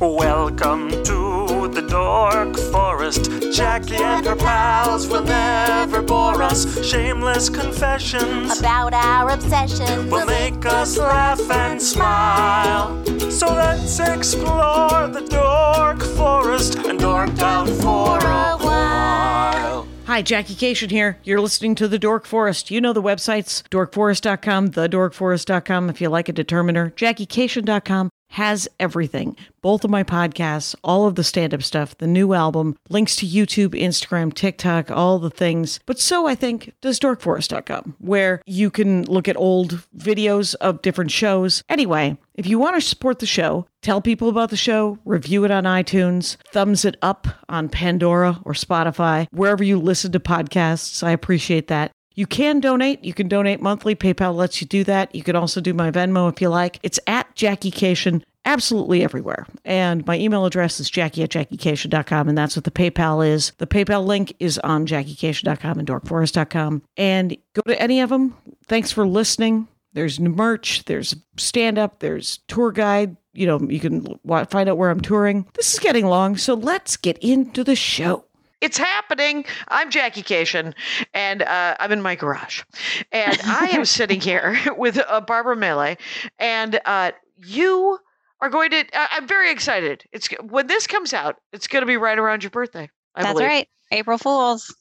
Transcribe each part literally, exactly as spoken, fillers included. Welcome to the Dork Forest. Jackie and her pals will never bore us. Shameless confessions about our obsessions will make us laugh and smile. So let's explore the Dork Forest and dork out for a while. Hi, Jackie Kashian here. You're listening to The Dork Forest. You know the websites, dork forest dot com, the dork forest dot com, if you like a determiner. Jackie Kashian dot com has everything. Both of my podcasts, all of the stand-up stuff, the new album, links to YouTube, Instagram, TikTok, all the things. But so, I think, does dork forest dot com, where you can look at old videos of different shows. Anyway, if you want to support the show, tell people about the show, review it on iTunes, thumbs it up on Pandora or Spotify, wherever you listen to podcasts. I appreciate that. You can donate. You can donate monthly. PayPal lets you do that. You can also do my Venmo if you like. It's at Jackie Kashian, absolutely everywhere. And my email address is jackie at jackie kashian dot com, and that's what the PayPal is. The PayPal link is on jackie kashian dot com and dork forest dot com. And go to any of them. Thanks for listening. There's new merch. There's stand-up. There's tour guide. You know, you can find out where I'm touring. This is getting long, so let's get into the show. It's happening. I'm Jackie Kashian, and uh, I'm in my garage. And I am sitting here with uh, Barbara Mele, and uh, you are going to... Uh, I'm very excited. It's when this comes out, it's going to be right around your birthday, I That's believe. Right. April Fools.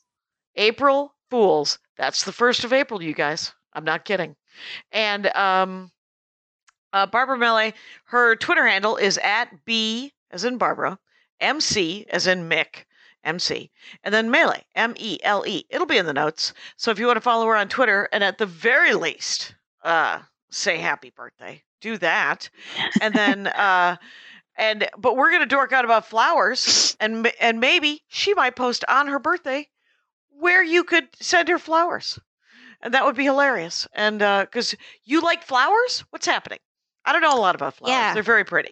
April Fools. That's the first of April, you guys. I'm not kidding. And um, uh, Barbara Mele, her Twitter handle is at B, as in Barbara, M C, as in Mick, M C, and then Mele, M E L E. It'll be in the notes. So if you want to follow her on Twitter, and at the very least, uh, say happy birthday. Do that. And then, uh, and but we're going to dork out about flowers, and and maybe she might post on her birthday where you could send her flowers. And that would be hilarious. And because uh, you like flowers? What's happening? I don't know a lot about flowers. Yeah. They're very pretty.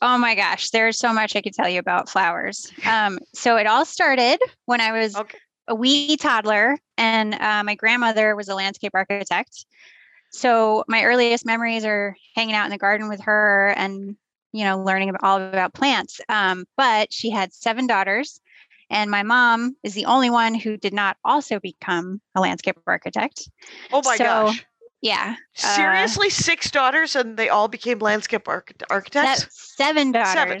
Oh my gosh, there's so much I could tell you about flowers. Um, so it all started when I was okay. a wee toddler, and uh, my grandmother was a landscape architect. So my earliest memories are hanging out in the garden with her and, you know, learning all about plants. Um, but she had seven daughters, and my mom is the only one who did not also become a landscape architect. Oh my so, gosh. Yeah. Seriously, uh, six daughters, and they all became landscape arch- architects? That's seven daughters seven.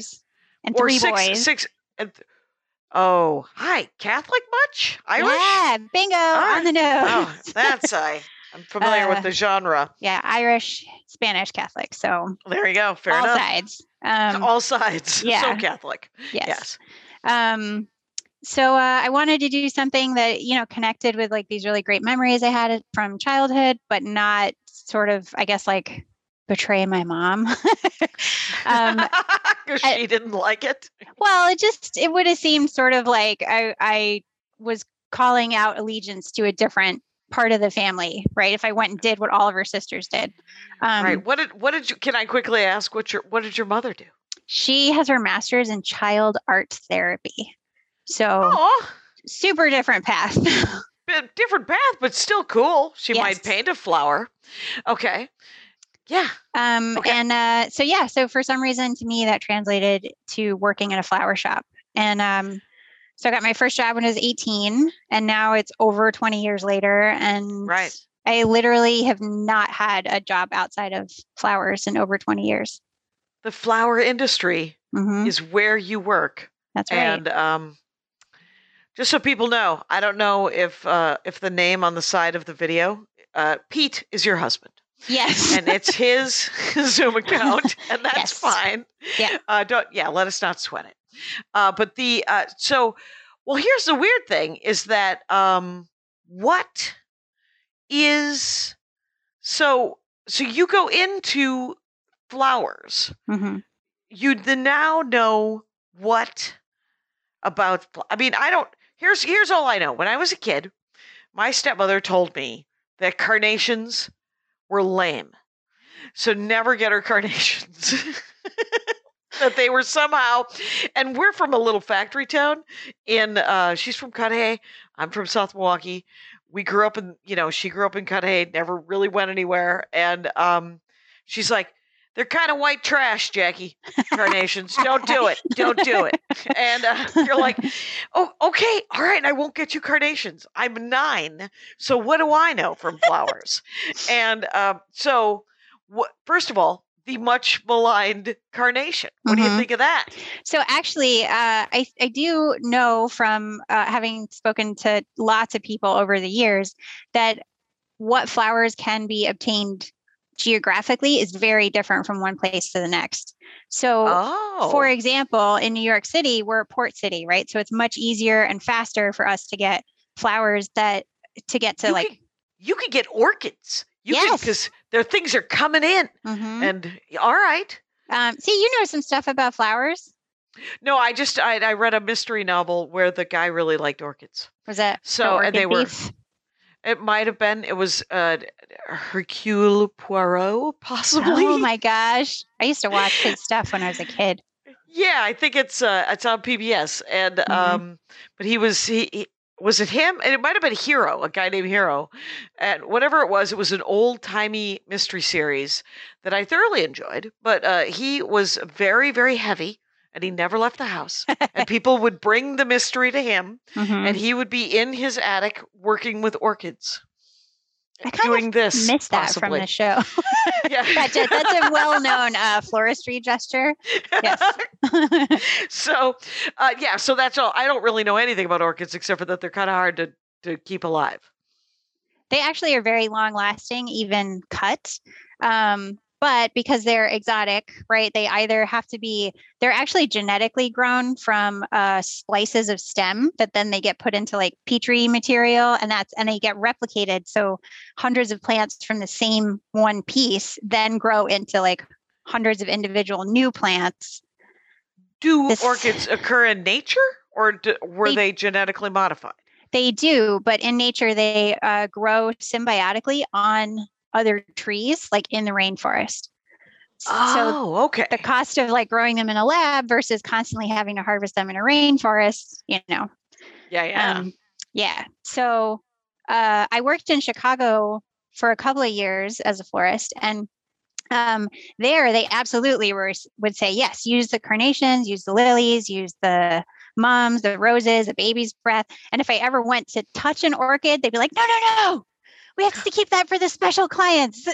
and three or six, boys. Six and th- oh, hi, Catholic much? Irish? Yeah, bingo ah, on the nose. Oh, that's I. I'm familiar uh, with the genre. Yeah, Irish, Spanish, Catholic. So there you go. Fair all enough. All sides. Um, all sides. Yeah. So Catholic. Yes. yes. Um. So uh, I wanted to do something that, you know, connected with like these really great memories I had from childhood, but not sort of, I guess, like betray my mom. um, Cause she I, didn't like it. Well, it just, it would have seemed sort of like I, I was calling out allegiance to a different part of the family, right? If I went and did what all of her sisters did. Um, right. What did, what did you, can I quickly ask what your, what did your mother do? She has her master's in child art therapy. So Aww. super different path. different path, but still cool. She yes. might paint a flower. Okay. Yeah. Um, okay. And uh, so, yeah. So for some reason to me, that translated to working in a flower shop. And um, so I got my first job when I was eighteen, and now it's over twenty years later. And right. I literally have not had a job outside of flowers in over twenty years. The flower industry mm-hmm. is where you work. That's right. And, um, just so people know, I don't know if uh, if the name on the side of the video, uh, Pete is your husband. Yes. And it's his Zoom account, and that's yes. fine. Yeah. Uh, don't. Yeah. Let us not sweat it. Uh, but the uh, so well, here's the weird thing is that um, what is so so you go into flowers. Mm-hmm. You then now know what about. I mean, I don't. Here's here's all I know. When I was a kid, my stepmother told me that carnations were lame. So never get her carnations. That they were somehow, and we're from a little factory town in, uh, she's from Cudahy. I'm from South Milwaukee. We grew up in, you know, she grew up in Cudahy, never really went anywhere. And um, she's like, They're kind of white trash, Jackie. Carnations. Don't do it. Don't do it. And uh, you're like, oh, okay. All right. And I won't get you carnations. I'm nine. So what do I know from flowers? And um, so wh- first of all, the much maligned carnation. What mm-hmm. do you think of that? So actually, uh, I, I do know from uh, having spoken to lots of people over the years that what flowers can be obtained geographically is very different from one place to the next. So oh. for example, in New York City, we're a port city, right? So it's much easier and faster for us to get flowers that to get to you like. Could, you could get orchids. You yes. Because their things are coming in mm-hmm. and all right. Um, see, you know some stuff about flowers. No, I just, I, I read a mystery novel where the guy really liked orchids. Was that so? And they beef? were, it might've been, it was uh, Hercule Poirot possibly. Oh my gosh. I used to watch his stuff when I was a kid. Yeah. I think it's, uh, it's on P B S and, mm-hmm. um, but he was, he, he was it him? And it might have been Hero, a guy named Hero. And whatever it was, it was an old-timey mystery series that I thoroughly enjoyed. But uh, he was very, very heavy, and he never left the house. And people would bring the mystery to him, mm-hmm. and he would be in his attic working with orchids. I kind doing of this, missed that possibly. From the show. Yeah. that's, a, that's a well-known uh, floristry gesture. Yes. so, uh, yeah, so that's all. I don't really know anything about orchids except for that they're kind of hard to, to keep alive. They actually are very long-lasting, even cut. Um, but because they're exotic, right, they either have to be, they're actually genetically grown from uh, slices of stem that then they get put into like Petri material and that's, and they get replicated. So hundreds of plants from the same one piece then grow into like hundreds of individual new plants. Do this, orchids occur in nature or do, were they, they genetically modified? They do, but in nature, they uh, grow symbiotically on other trees, like in the rainforest. Oh, so okay. The cost of like growing them in a lab versus constantly having to harvest them in a rainforest, you know. Yeah, yeah. Um, yeah. So uh, I worked in Chicago for a couple of years as a florist and um, there they absolutely were, would say, yes, use the carnations, use the lilies, use the mums, the roses, a baby's breath. And if I ever went to touch an orchid, they'd be like, no, no, no. We have to keep that for the special clients.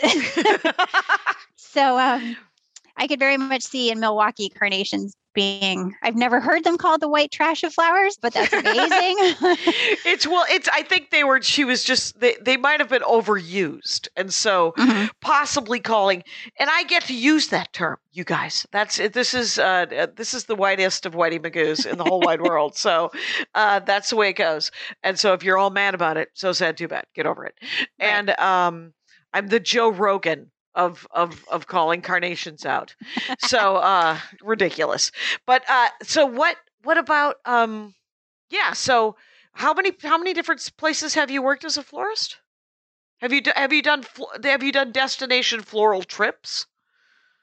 So um, I could very much see in Milwaukee carnations being, I've never heard them called the white trash of flowers, but that's amazing. It's, well, it's, I think they were, she was just, they, they might've been overused. And so mm-hmm. possibly calling, and I get to use that term, you guys, that's, this is, uh, this is the whitest of whitey magoos in the whole wide world. So uh, that's the way it goes. And so if you're all mad about it, so sad, too bad, get over it. Right. And um, I'm the Joe Rogan of, of, of calling carnations out. So, uh, ridiculous. But, uh, so what, what about, um, yeah. So how many, how many different places have you worked as a florist? Have you, have you done, have you done destination floral trips?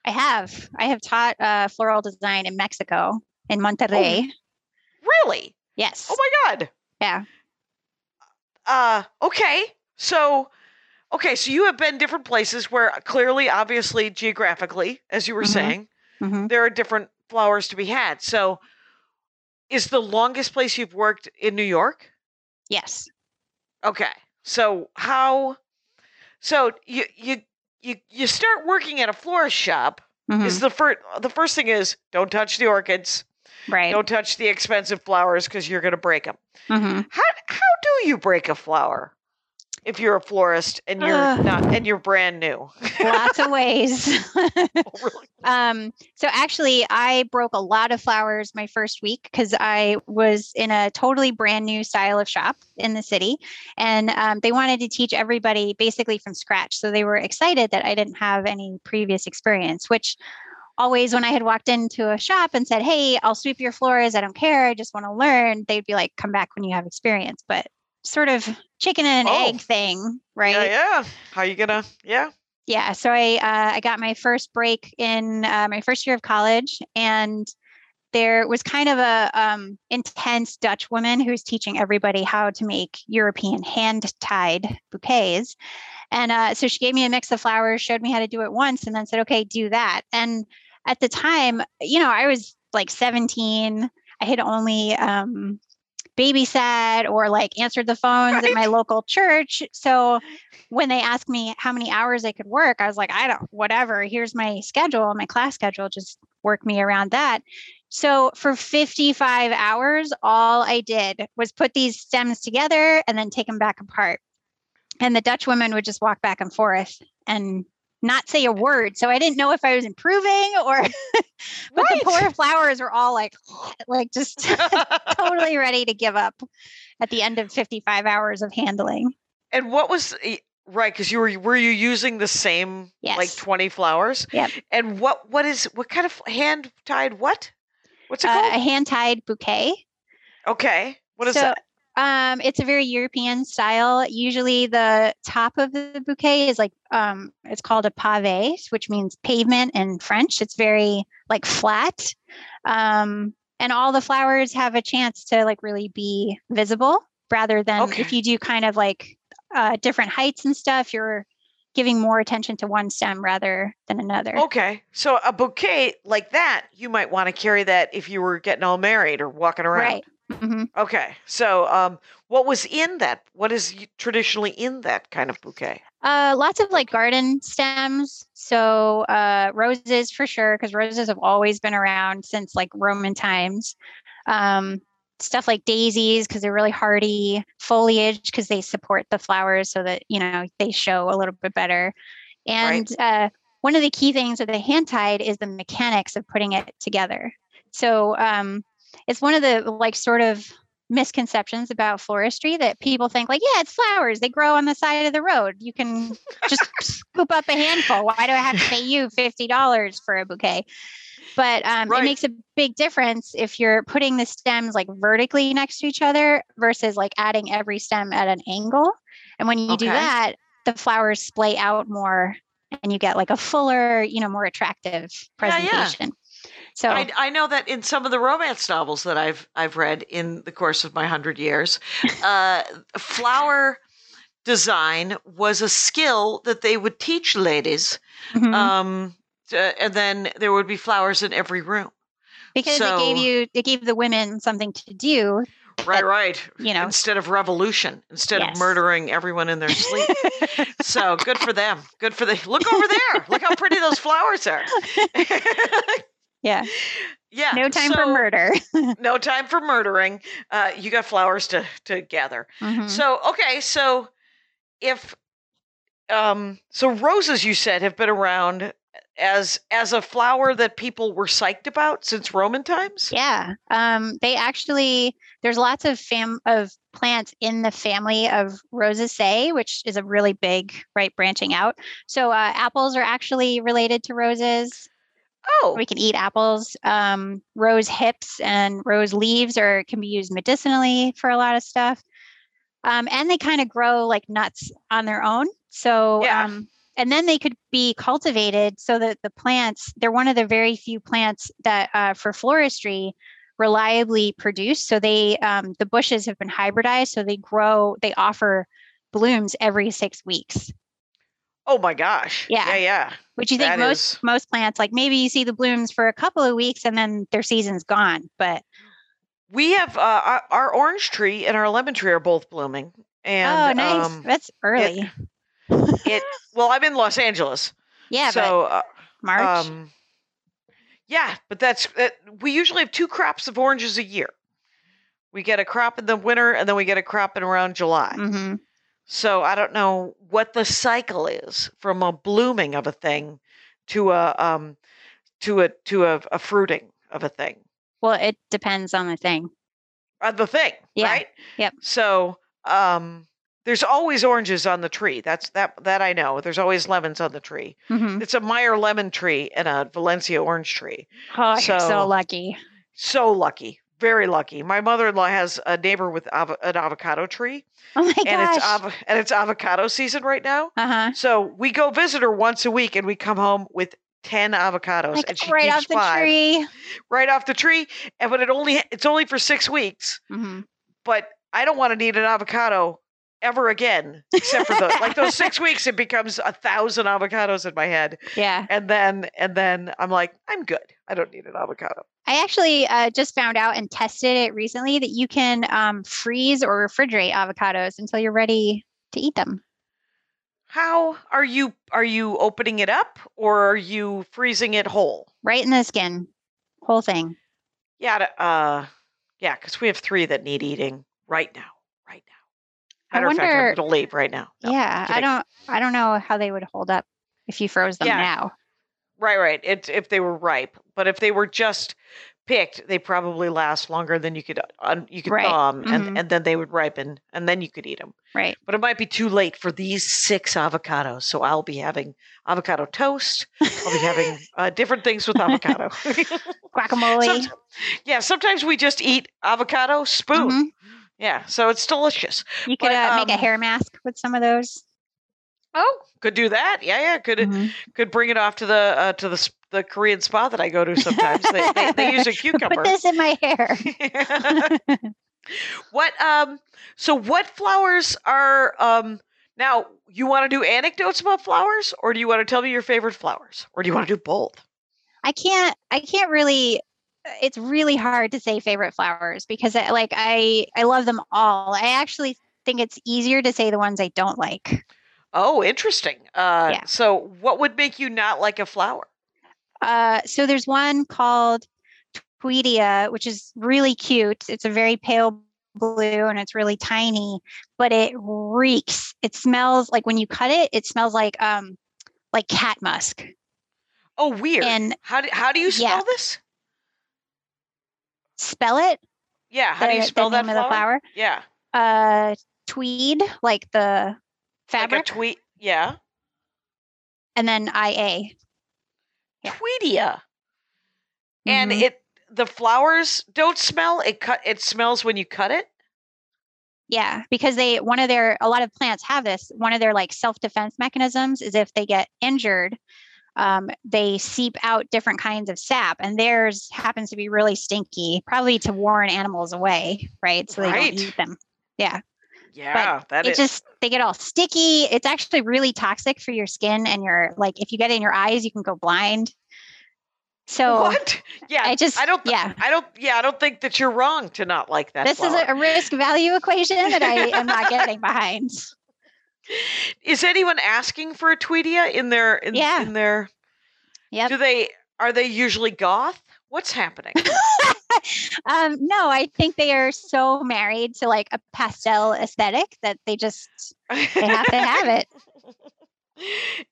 I have, I have taught, uh, floral design in Mexico, in Monterrey. Oh, really? Yes. Oh my God. Yeah. Uh, okay. So, Okay, so you have been different places where clearly, obviously, geographically, as you were mm-hmm. saying, mm-hmm. there are different flowers to be had. So is the longest place you've worked in New York? Yes. Okay. So how, so you, you, you, you start working at a florist shop mm-hmm. is the first, the first thing is don't touch the orchids. Right. Don't touch the expensive flowers because you're going to break them. Mm-hmm. How, how do you break a flower? If you're a florist and you're uh, not, and you're brand new. Lots of ways. um, so actually I broke a lot of flowers my first week because I was in a totally brand new style of shop in the city and um, they wanted to teach everybody basically from scratch. So they were excited that I didn't have any previous experience, which always when I had walked into a shop and said, hey, I'll sweep your floors. I don't care. I just want to learn. They'd be like, come back when you have experience. But sort of chicken and oh. egg thing, right? Yeah, yeah. How you gonna? Yeah, yeah. So I uh, I got my first break in uh, my first year of college, and there was kind of a um, intense Dutch woman who's teaching everybody how to make European hand-tied bouquets. And uh, so she gave me a mix of flowers, showed me how to do it once, and then said, okay, do that. And at the time, you know, I was like seventeen. I had only um, babysat or like answered the phones right. at my local church. So when they asked me how many hours I could work, I was like, I don't, whatever. Here's my schedule, my class schedule. Just work me around that. So for fifty-five hours, all I did was put these stems together and then take them back apart. And the Dutch women would just walk back and forth and not say a word. So I didn't know if I was improving or, but right. the poor flowers were all like, like just totally ready to give up at the end of fifty-five hours of handling. And what was, right. Cause you were, were you using the same yes. like twenty flowers? Yep. And what, what is, what kind of hand tied, what, what's it uh, called? A hand tied bouquet. Okay. What is so, that? Um, it's a very European style. Usually the top of the bouquet is like, um, it's called a pavé, which means pavement in French. It's very like flat. Um, and all the flowers have a chance to like really be visible rather than okay. if you do kind of like uh, different heights and stuff, you're giving more attention to one stem rather than another. Okay. So a bouquet like that, you might want to carry that if you were getting all married or walking around. Right. Mm-hmm. Okay. So, um, what was in that? What is traditionally in that kind of bouquet? Uh, lots of like garden stems. So, uh, roses for sure. Cause roses have always been around since like Roman times. Um, stuff like daisies, cause they're really hardy, foliage, cause they support the flowers so that, you know, they show a little bit better. And, right. uh, one of the key things with the hand tied is the mechanics of putting it together. So, um, it's one of the like sort of misconceptions about floristry that people think like, yeah, it's flowers. They grow on the side of the road. You can just scoop up a handful. Why do I have to pay you fifty dollars for a bouquet? But um, right. it makes a big difference if you're putting the stems like vertically next to each other versus like adding every stem at an angle. And when you okay. do that, the flowers splay out more and you get like a fuller, you know, more attractive presentation. Yeah, yeah. So I, I know that in some of the romance novels that I've I've read in the course of my hundred years, uh, flower design was a skill that they would teach ladies, mm-hmm. um, to, and then there would be flowers in every room because so, it gave you it gave the women something to do. Right, that, right. You know, instead of revolution, instead yes. of murdering everyone in their sleep. So good for them. Good for the look over there. Look how pretty those flowers are. Yeah. Yeah. No time so, for murder. No time for murdering. Uh, you got flowers to, to gather. Mm-hmm. So, okay. So if, um, so roses, you said, have been around as, as a flower that people were psyched about since Roman times. Yeah. Um, they actually, there's lots of fam of plants in the family of Rosaceae, which is a really big, right, branching out. So, uh, apples are actually related to roses. Oh, we can eat apples. Um, rose hips and rose leaves are can be used medicinally for a lot of stuff. Um, and they kind of grow like nuts on their own. So, yeah. um, and then they could be cultivated so that the plants, they're one of the very few plants that uh, for floristry reliably produce. So they, um, the bushes have been hybridized. So they grow, they offer blooms every six weeks. Oh my gosh. Yeah. Yeah. Yeah. Which you think that most, is... most plants, like maybe you see the blooms for a couple of weeks and then their season's gone, but. We have, uh, our, our orange tree and our lemon tree are both blooming. And, oh, nice. Um, That's early. It, it, well, I'm in Los Angeles. Yeah. So, but March. Um, yeah, but that's, that, we usually have two crops of oranges a year. We get a crop in the winter and then we get a crop in around July. Mm-hmm. So I don't know what the cycle is from a blooming of a thing to a um to a to a, a fruiting of a thing. Well, it depends on the thing. Uh, the thing, yeah. right? Yep. So um, there's always oranges on the tree. That's that that I know. There's always lemons on the tree. Mm-hmm. It's a Meyer lemon tree and a Valencia orange tree. Oh, so, you're so lucky. So lucky. Very lucky. My mother-in-law has a neighbor with av- an avocado tree. Oh my gosh. And it's, av- and it's avocado season right now. Uh-huh. So we go visit her once a week and we come home with ten avocados, like, and she right off the five, tree, right off the tree. And but it only it's only for six weeks. Mm-hmm. But I don't want to need an avocado ever again, except for those like those six weeks. It becomes a thousand avocados in my head. Yeah, and then and then I'm like, I'm good. I don't need an avocado. I actually uh, just found out and tested it recently that you can um, freeze or refrigerate avocados until you're ready to eat them. How are you? Are you opening it up, or are you freezing it whole? Right in the skin, whole thing. Yeah, uh, yeah, because we have three that need eating right now. Right now. Matter I wonder. Of fact, I'm going to leave right now. No, yeah, I don't. I don't know how they would hold up if you froze them yeah. now. Right, right. It's if they were ripe, but if they were just picked, they probably last longer than you could un, you could right. thaw them, mm-hmm. and, and then they would ripen, and then you could eat them. Right. But it might be too late for these six avocados, so I'll be having avocado toast. I'll be having uh, different things with avocado. Guacamole. Some, yeah. Sometimes we just eat avocado spoon. Mm-hmm. Yeah. So it's delicious. You could but, uh, um, make a hair mask with some of those. Oh, could do that. Yeah, yeah. Could mm-hmm. could bring it off to the uh, to the the Korean spa that I go to sometimes. they, they they use a cucumber. Put this in my hair. What um? So what flowers are um? Now you want to do anecdotes about flowers, or do you want to tell me your favorite flowers, or do you want to do both? I can't. I can't really. It's really hard to say favorite flowers because I, like I I love them all. I actually think it's easier to say the ones I don't like. Oh, interesting. Uh, yeah. So what would make you not like a flower? Uh, so there's one called Tweedia, which is really cute. It's a very pale blue and it's really tiny, but it reeks. It smells like when you cut it, it smells like um, like cat musk. Oh, weird. And how do, how do you smell yeah. this? Spell it? Yeah. How the, do you spell the that name flower? Of the flower? Yeah. Uh, tweed, like the... fabric. Like a tweet, yeah. And then I A. Yeah. Tweedia. Mm-hmm. And it the flowers don't smell, it cut it smells when you cut it. Yeah, because they one of their a lot of plants have this. One of their like self-defense mechanisms is if they get injured, um, they seep out different kinds of sap, and theirs happens to be really stinky, probably to warn animals away, right? So they right. don't eat them. Yeah. Yeah, but that it is. Just they get all sticky. It's actually really toxic for your skin and your like. If you get it in your eyes, you can go blind. So what? Yeah, I just I don't. Th- yeah, I don't. Yeah, I don't think that you're wrong to not like that. This flower. Is a risk value equation that I am not getting behind. Is anyone asking for a Tweedia in their? In, yeah. In their. Yeah. Do they? Are they usually goth? What's happening? um, no, I think they are so married to like a pastel aesthetic that they just, they have to have it.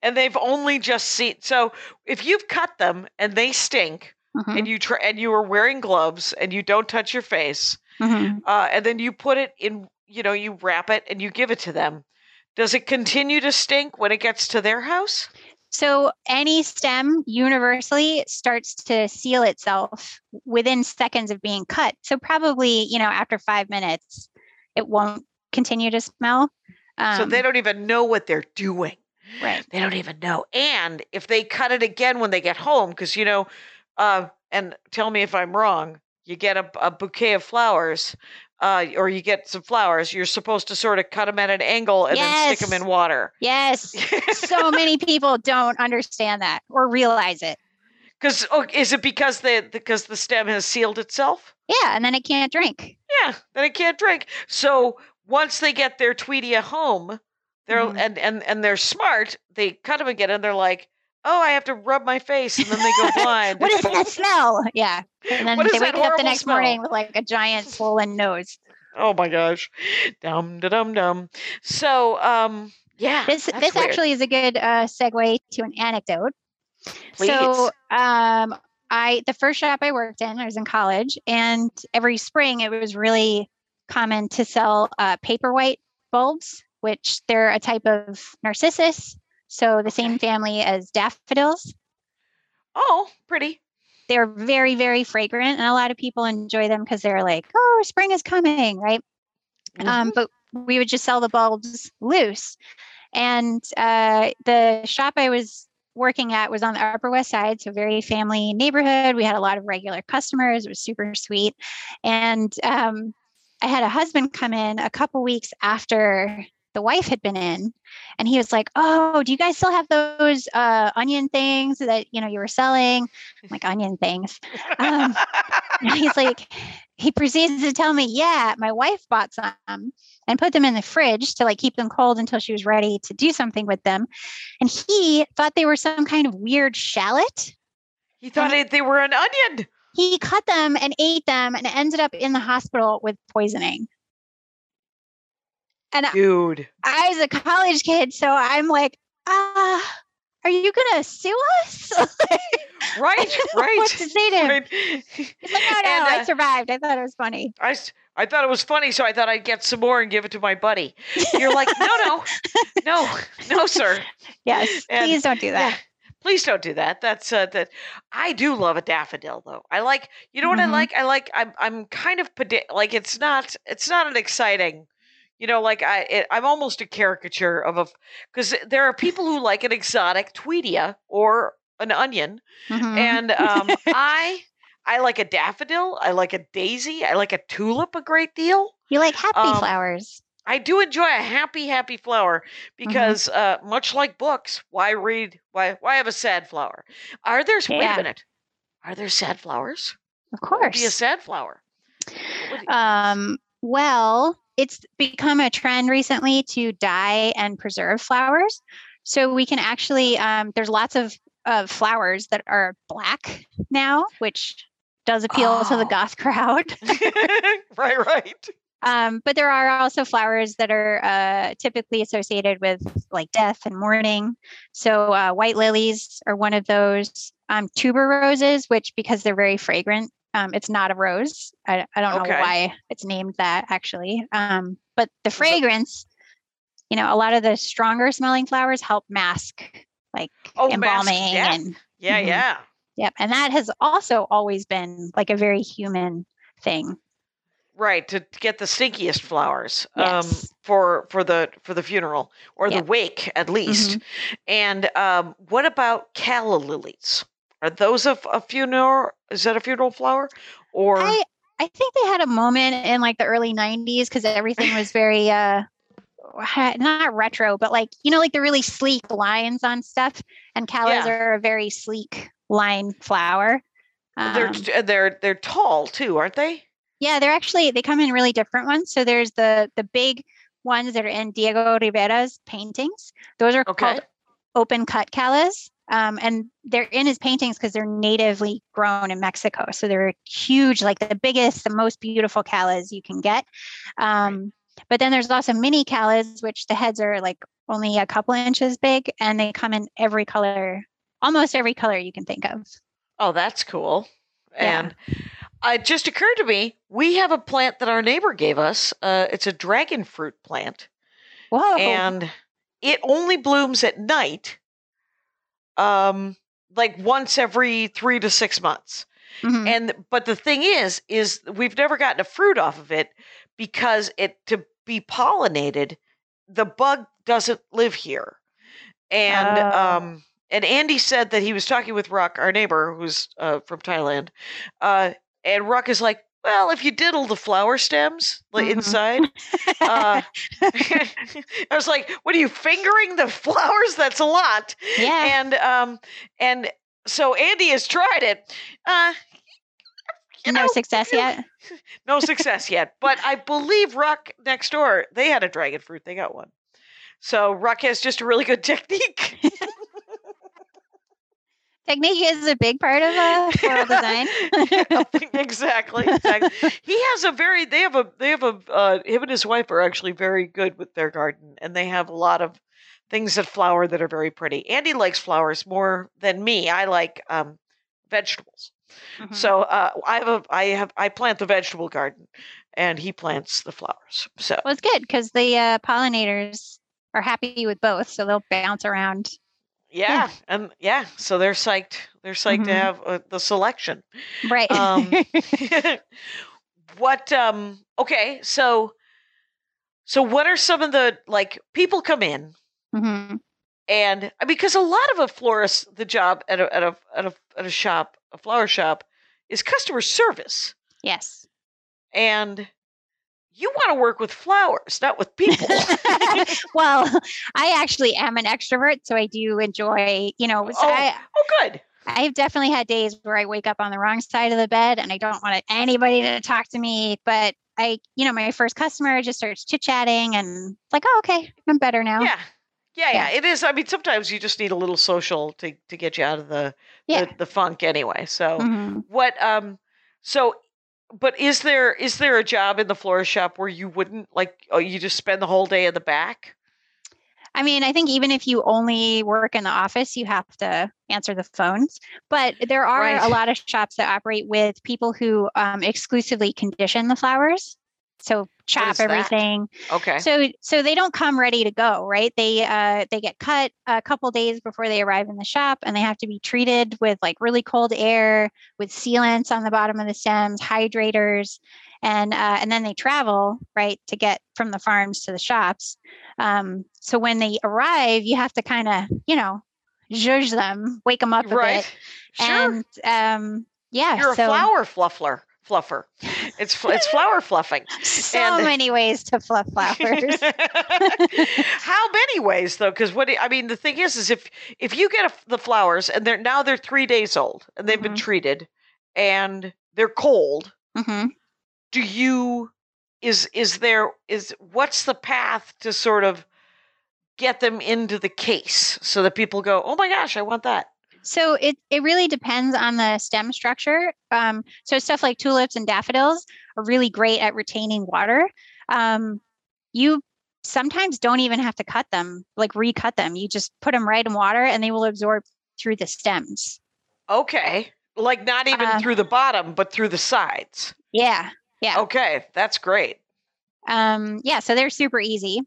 And they've only just seen, so if you've cut them and they stink mm-hmm. and you try, and you are wearing gloves and you don't touch your face mm-hmm. uh, and then you put it in, you know, you wrap it and you give it to them. Does it continue to stink when it gets to their house? So any stem universally starts to seal itself within seconds of being cut. So probably, you know, after five minutes, it won't continue to smell. Um, so they don't even know what they're doing. Right. They don't even know. And if they cut it again when they get home, because, you know, uh, and tell me if I'm wrong, you get a, a bouquet of flowers uh, or you get some flowers, you're supposed to sort of cut them at an angle and yes. then stick them in water. Yes. So many people don't understand that or realize it. Cause oh, is it because the, because the stem has sealed itself? Yeah. And then it can't drink. Yeah. Then it can't drink. So once they get their Tweedia home, they're, mm. and, and, and they're smart. They cut them again and they're like, oh, I have to rub my face, and then they go blind. What is that smell? Yeah. And then they wake up the next smell? morning with like a giant swollen nose. Oh my gosh. Dum da dum dum. So um yeah. This this weird. actually is a good uh segue to an anecdote. Please. So um I the first shop I worked in, I was in college, and every spring it was really common to sell uh paperwhite bulbs, which they're a type of narcissus. So the same family as daffodils. Oh, pretty. They're very, very fragrant. And a lot of people enjoy them because they're like, oh, spring is coming, right? Mm-hmm. Um, but we would just sell the bulbs loose. And uh, the shop I was working at was on the Upper West Side, so very family neighborhood. We had a lot of regular customers. It was super sweet. And um, I had a husband come in a couple weeks after the wife had been in, and he was like, "Oh, do you guys still have those uh, onion things that, you know, you were selling?" I'm like, "Onion things?" Um, and he's like, he proceeds to tell me, "Yeah, my wife bought some and put them in the fridge to like keep them cold until she was ready to do something with them." And he thought they were some kind of weird shallot. He thought it, they were an onion. He cut them and ate them and ended up in the hospital with poisoning. And dude, I, I was a college kid, so I'm like, ah, are you going to sue us? Right, right. What to say to him? Right. He's like, no, no, and, uh, I survived. I thought it was funny. I, I thought it was funny, so I thought I'd get some more and give it to my buddy. You're like, no, no, no, no, sir. Yes, and, please don't do that. Yeah, please don't do that. That's uh, that. I do love a daffodil, though. I like, you know what mm-hmm. I like? I like, I'm, I'm kind of, like, it's not, it's not an exciting. You know, like I, it, I'm almost a caricature of a, because there are people who like an exotic Tweedia or an onion, mm-hmm. and um, I, I like a daffodil, I like a daisy, I like a tulip a great deal. You like happy um, flowers. I do enjoy a happy, happy flower because, mm-hmm. uh, much like books, why read? Why, why have a sad flower? Are there? Yeah. Wait a minute. Are there sad flowers? Of course. What would be a sad flower? Um. Well. It's become a trend recently to dye and preserve flowers. So we can actually, um, there's lots of, of flowers that are black now, which does appeal oh. to the goth crowd. Right, right. Um, but there are also flowers that are uh, typically associated with like death and mourning. So uh, white lilies are one of those, um, tuber roses, which because they're very fragrant, Um, it's not a rose. I, I don't okay. know why it's named that, actually. Um, but the fragrance, you know, a lot of the stronger smelling flowers help mask like oh, embalming. Mask. Yeah, and, yeah, mm-hmm. yeah. Yep. And that has also always been like a very human thing. Right. To get the stinkiest flowers yes. um, for for the for the funeral or yep. the wake, at least. Mm-hmm. And um, what about calla lilies? Are those a, a funeral? Is that a funeral flower? Or I, I think they had a moment in like the early nineties because everything was very uh, not retro, but like you know, like the really sleek lines on stuff. And callas yeah. are a very sleek line flower. Um, they're they're they're tall too, aren't they? Yeah, they're actually they come in really different ones. So there's the the big ones that are in Diego Rivera's paintings. Those are okay. called open cut callas. Um, and they're in his paintings because they're natively grown in Mexico. So they're huge, like the biggest, the most beautiful callas you can get. Um, but then there's also mini callas, which the heads are like only a couple inches big and they come in every color, almost every color you can think of. Oh, that's cool. Yeah. And uh, it just occurred to me, we have a plant that our neighbor gave us. Uh, it's a dragon fruit plant. Whoa. And it only blooms at night. Um, like once every three to six months. Mm-hmm. And, but the thing is, is we've never gotten a fruit off of it because it, to be pollinated, the bug doesn't live here. And, oh. um, and Andy said that he was talking with Ruck, our neighbor who's, uh, from Thailand. Uh, and Ruck is like, well, if you diddle the flower stems mm-hmm. inside, uh, I was like, what are you fingering the flowers? That's a lot. Yeah. And, um, and so Andy has tried it. Uh, no know, success you know, yet. No success yet. But I believe Ruck next door, they had a dragon fruit. They got one. So Ruck has just a really good technique. Technique is a big part of uh, floral design. exactly, exactly. He has a very. They have a. They have a. Uh, him and his wife are actually very good with their garden, and they have a lot of things that flower that are very pretty. Andy likes flowers more than me. I like um, vegetables, mm-hmm. so uh, I have. A, I have. I plant the vegetable garden, and he plants the flowers. So well, it's good because the uh, pollinators are happy with both, so they'll bounce around. Yeah, yeah. And yeah, so they're psyched. They're psyched mm-hmm. to have uh, the selection. Right. Um, what, um, okay. So, so what are some of the, like people come in, mm-hmm. And because a lot of a florist, the job at a, at a, at a, at a shop, a flower shop, is customer service. Yes. And you want to work with flowers, not with people. Well, I actually am an extrovert, so I do enjoy, you know. So oh, I, oh, good. I've definitely had days where I wake up on the wrong side of the bed and I don't want anybody to talk to me. But I, you know, my first customer just starts chit-chatting and it's like, oh, okay, I'm better now. Yeah. Yeah, yeah, yeah, it is. I mean, sometimes you just need a little social to, to get you out of the yeah. the, the funk anyway. So mm-hmm. what? Um, so, but is there is there a job in the florist shop where you wouldn't like? Oh, you just spend the whole day in the back? I mean, I think even if you only work in the office, you have to answer the phones. But there are right. a lot of shops that operate with people who um, exclusively condition the flowers. So chop everything. Okay. So so they don't come ready to go, right? They uh they get cut a couple days before they arrive in the shop, and they have to be treated with like really cold air, with sealants on the bottom of the stems, hydrators, and uh, and then they travel, right, to get from the farms to the shops. Um, so when they arrive, you have to kind of, you know, zhuzh them, wake them up a right. bit. Sure. And um yeah. You're so, a flower fluffler. Fluffer. It's it's flower fluffing. So and, many ways to fluff flowers. How many ways though? Because what I mean, the thing is, is if if you get a, the flowers and they're now they're three days old and they've mm-hmm. been treated and they're cold, mm-hmm. do you is is there is what's the path to sort of get them into the case so that people go, oh my gosh, I want that. So it, it really depends on the stem structure. Um, so stuff like tulips and daffodils are really great at retaining water. Um, you sometimes don't even have to cut them, like recut them. You just put them right in water and they will absorb through the stems. Okay. Like not even uh, through the bottom, but through the sides. Yeah. Yeah. Okay. That's great. Um, yeah. So they're super easy.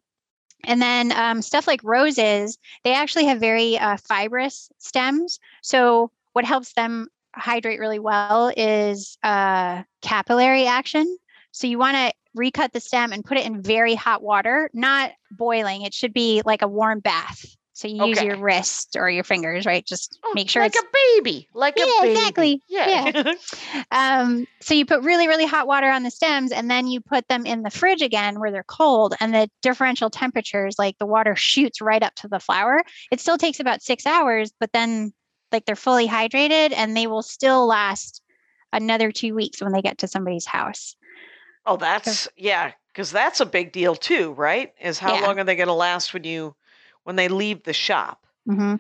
And then um, stuff like roses, they actually have very uh, fibrous stems. So what helps them hydrate really well is uh, capillary action. So you want to recut the stem and put it in very hot water, not boiling. It should be like a warm bath. So you okay. use your wrist or your fingers, right? Just oh, make sure like it's like a baby, like yeah, a baby. Exactly. Yeah, yeah. um, so you put really, really hot water on the stems, and then you put them in the fridge again, where they're cold, and the differential temperatures, like the water shoots right up to the flower. It still takes about six hours, but then like they're fully hydrated, and they will still last another two weeks when they get to somebody's house. Oh, that's so, yeah, because that's a big deal too, right? Is how yeah. long are they going to last when you? When they leave the shop, mm-hmm.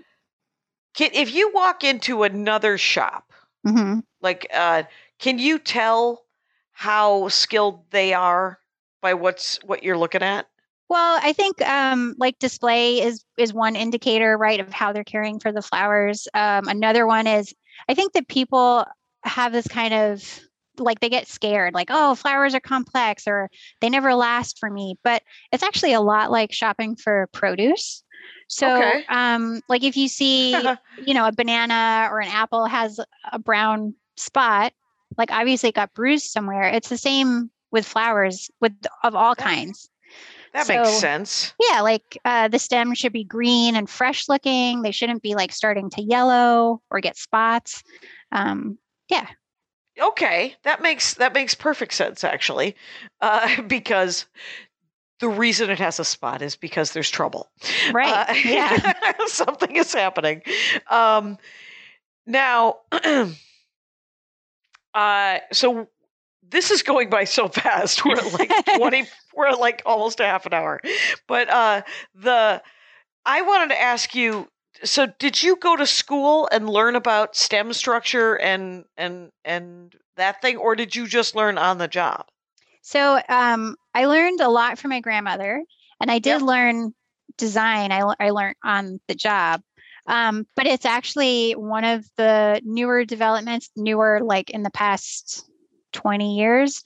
can, if you walk into another shop, mm-hmm. like, uh, can you tell how skilled they are by what's, what you're looking at? Well, I think, um, like display is, is one indicator, right, of how they're caring for the flowers. Um, another one is, I think that people have this kind of, like they get scared, like, oh, flowers are complex or they never last for me, but it's actually a lot like shopping for produce. So, okay. um, like if you see, you know, a banana or an apple has a brown spot, like obviously it got bruised somewhere. It's the same with flowers with of all that, kinds. That so, makes sense. Yeah. Like, uh, the stem should be green and fresh looking. They shouldn't be like starting to yellow or get spots. Um, yeah. Okay. That makes, that makes perfect sense actually. Uh, because the reason it has a spot is because there's trouble. Right. Uh, yeah. Something is happening. Um, now, uh, so this is going by so fast. We're at like twenty, we're at like almost a half an hour. But uh, the, I wanted to ask you, so did you go to school and learn about stem structure and, and, and that thing, or did you just learn on the job? So um, I learned a lot from my grandmother, and I did yep. learn design. I, I learned on the job, um, but it's actually one of the newer developments, newer like in the past twenty years,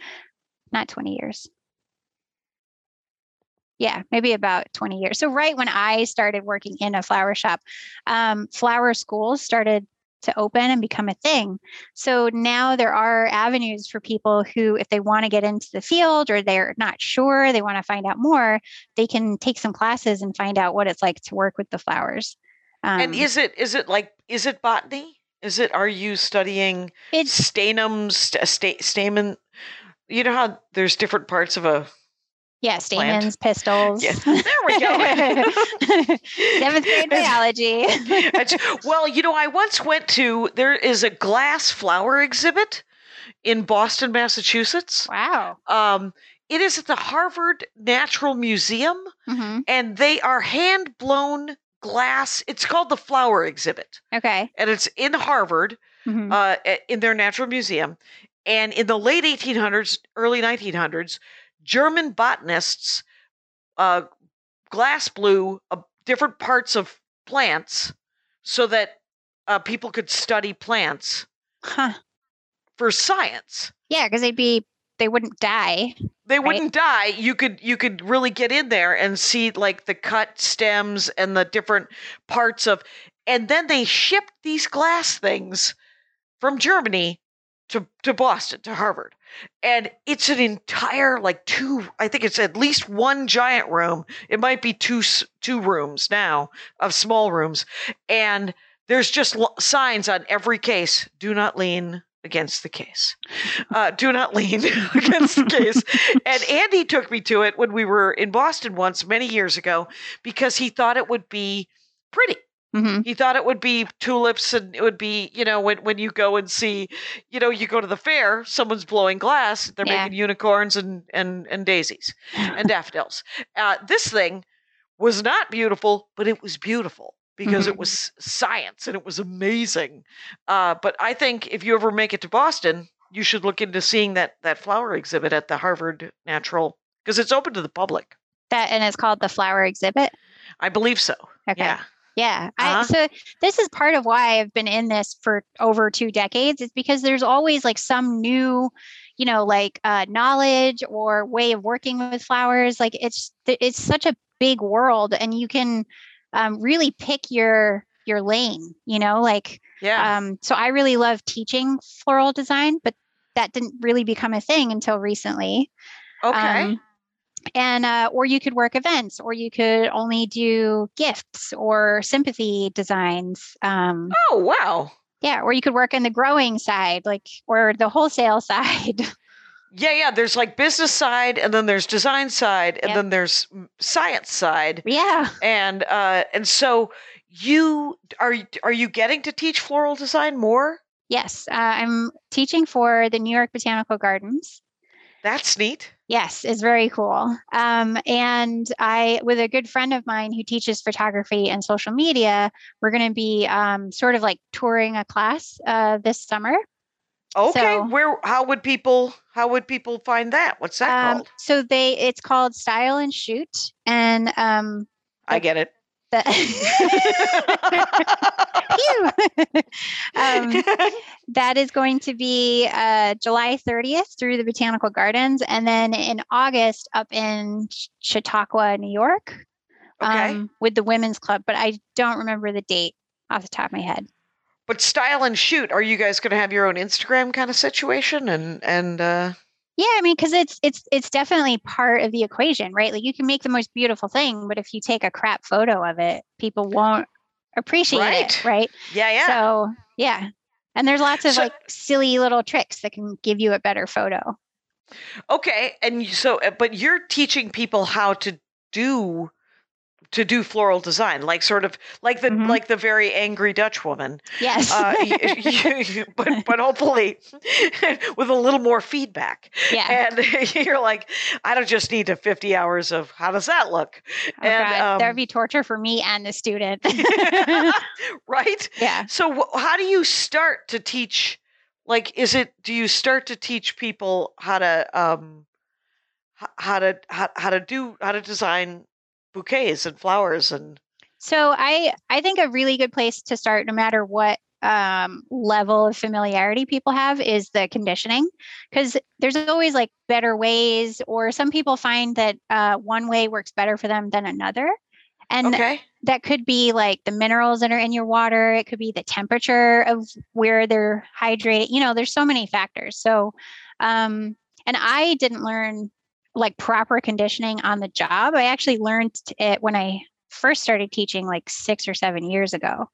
not twenty years. Yeah, maybe about twenty years. So right when I started working in a flower shop, um, Flower School started to open and become a thing. So now there are avenues for people who, if they want to get into the field or they're not sure, they want to find out more, they can take some classes and find out what it's like to work with the flowers. Um, and is it, is it like, is it botany? Is it, are you studying stanums, st- st- stamen? You know how there's different parts of a, yeah, stamens, pistils. Yes. There we go. Seventh grade biology. Well, you know, I once went to, there is a glass flower exhibit in Boston, Massachusetts. Wow. Um, it is at the Harvard Natural Museum, mm-hmm. and they are hand-blown glass. It's called the Flower Exhibit. Okay. And it's in Harvard, mm-hmm. uh, in their Natural Museum. And in the late eighteen hundreds, early nineteen hundreds, German botanists uh, glass blew uh, different parts of plants so that uh, people could study plants huh. for science. Yeah, because they'd be they wouldn't die. They right? wouldn't die. You could you could really get in there and see like the cut stems and the different parts of. And then they shipped these glass things from Germany to to Boston to Harvard. And it's an entire, like two, I think it's at least one giant room. It might be two, two rooms now of small rooms. And there's just lo- signs on every case. Do not lean against the case. Uh, do not lean against the case. And Andy took me to it when we were in Boston once many years ago, because he thought it would be pretty. Mm-hmm. He thought it would be tulips, and it would be, you know, when, when you go and see, you know, you go to the fair, someone's blowing glass, they're yeah. making unicorns and, and, and daisies and daffodils. Uh, this thing was not beautiful, but it was beautiful because mm-hmm. it was science and it was amazing. Uh, but I think if you ever make it to Boston, you should look into seeing that, that flower exhibit at the Harvard Natural, because it's open to the public. That, and it's called the Flower Exhibit? I believe so. Okay. Yeah. Yeah. Uh-huh. I, so this is part of why I've been in this for over two decades. It's because there's always like some new, you know, like uh, knowledge or way of working with flowers. Like it's, it's such a big world, and you can um, really pick your, your lane, you know, like, yeah. Um, so I really love teaching floral design, but that didn't really become a thing until recently. Okay. Um, And, uh, or you could work events, or you could only do gifts or sympathy designs. Um, oh, wow. Yeah. Or you could work on the growing side, like, or the wholesale side. Yeah. Yeah. There's like business side, and then there's design side, and yep. then there's science side. Yeah. And, uh, and so you, are, are you getting to teach floral design more? Yes. Uh, I'm teaching for the New York Botanical Gardens. That's neat. Yes, it's very cool. Um, and I, with a good friend of mine who teaches photography and social media, we're going to be um, sort of like touring a class uh, this summer. Okay, so, where? How would people? How would people find that? What's that um, called? So they, it's called Style and Shoot, and um, the, I get it. The um, that is going to be uh, July thirtieth through the Botanical Gardens, and then in August up in Chautauqua, New York, um, okay. with the Women's Club. But I don't remember the date off the top of my head. But Style and Shoot, are you guys going to have your own Instagram kind of situation? And and uh... yeah, I mean, because it's it's it's definitely part of the equation, right? Like you can make the most beautiful thing, but if you take a crap photo of it, people won't appreciate right. it, right? Yeah, yeah. So yeah. And there's lots of so, like silly little tricks that can give you a better photo. Okay. And so, but you're teaching people how to do, to do floral design, like sort of like the, mm-hmm. like the very angry Dutch woman. Yes. Uh, you, you, but, but hopefully with a little more feedback. Yeah. And you're like, I don't just need to fifty hours of how does that look? Oh, and um, there'd be torture for me and the student. Right? Yeah. So wh- how do you start to teach? Like, is it, do you start to teach people how to, um, how to, how, how to do, how to design bouquets and flowers? And so I, I think a really good place to start, no matter what um, level of familiarity people have, is the conditioning, because there's always like better ways, or some people find that uh, one way works better for them than another. And okay. that could be like the minerals that are in your water. It could be the temperature of where they're hydrated. You know, there's so many factors. So, um, and I didn't learn like proper conditioning on the job. I actually learned it when I first started teaching like six or seven years ago.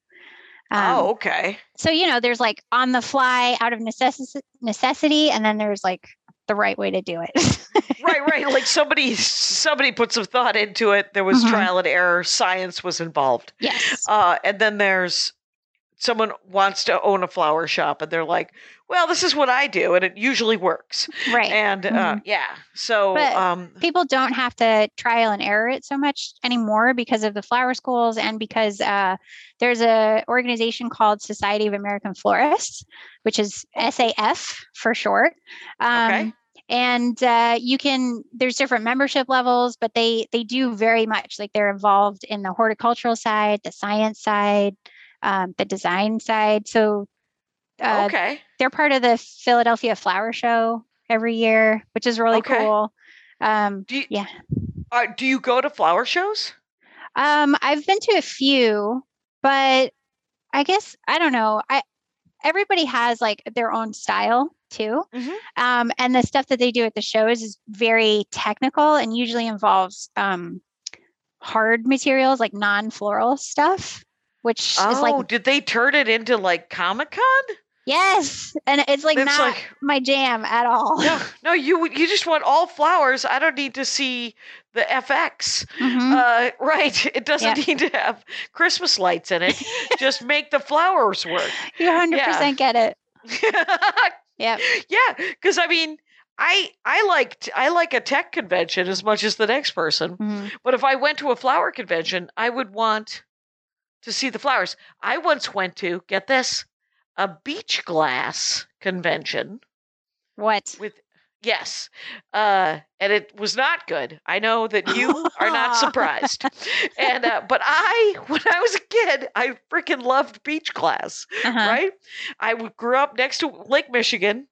Um, oh, okay. So, you know, there's like on the fly, out of necess- necessity, and then there's like the right way to do it. Right, right. Like somebody somebody put some thought into it. There was mm-hmm. trial and error. Science was involved. Yes. Uh, and then there's someone wants to own a flower shop and they're like, well, this is what I do. And it usually works. Right. And mm-hmm. uh, yeah. So but um, people don't have to trial and error it so much anymore because of the flower schools and because uh, there's a organization called Society of American Florists, which is S A F for short. Um, okay. And uh, you can, there's different membership levels, but they, they do very much like they're involved in the horticultural side, the science side, um, the design side. So uh, okay. they're part of the Philadelphia Flower Show every year, which is really okay. cool. Um, do you, yeah. Uh, do you go to flower shows? Um, I've been to a few, but I guess, I don't know. I, everybody has like their own style too. Mm-hmm. Um, and the stuff that they do at the shows is very technical and usually involves um, hard materials, like non-floral stuff, which oh, is like, did they turn it into like Comic-Con? Yes. And it's like it's not like, my jam at all. No, no, you, you just want all flowers. I don't need to see the F X. Mm-hmm. Uh, right. It doesn't yeah. need to have Christmas lights in it. Just make the flowers work. You one hundred percent yeah. get it. Yeah. Yeah. Cause I mean, I, I liked, I like a tech convention as much as the next person, mm-hmm. but if I went to a flower convention, I would want to see the flowers. I once went to, get this, a beach glass convention. What? With, yes. Uh, and it was not good. I know that you are not surprised. And, uh, but I, when I was a kid, I freaking loved beach glass, uh-huh. right? I grew up next to Lake Michigan.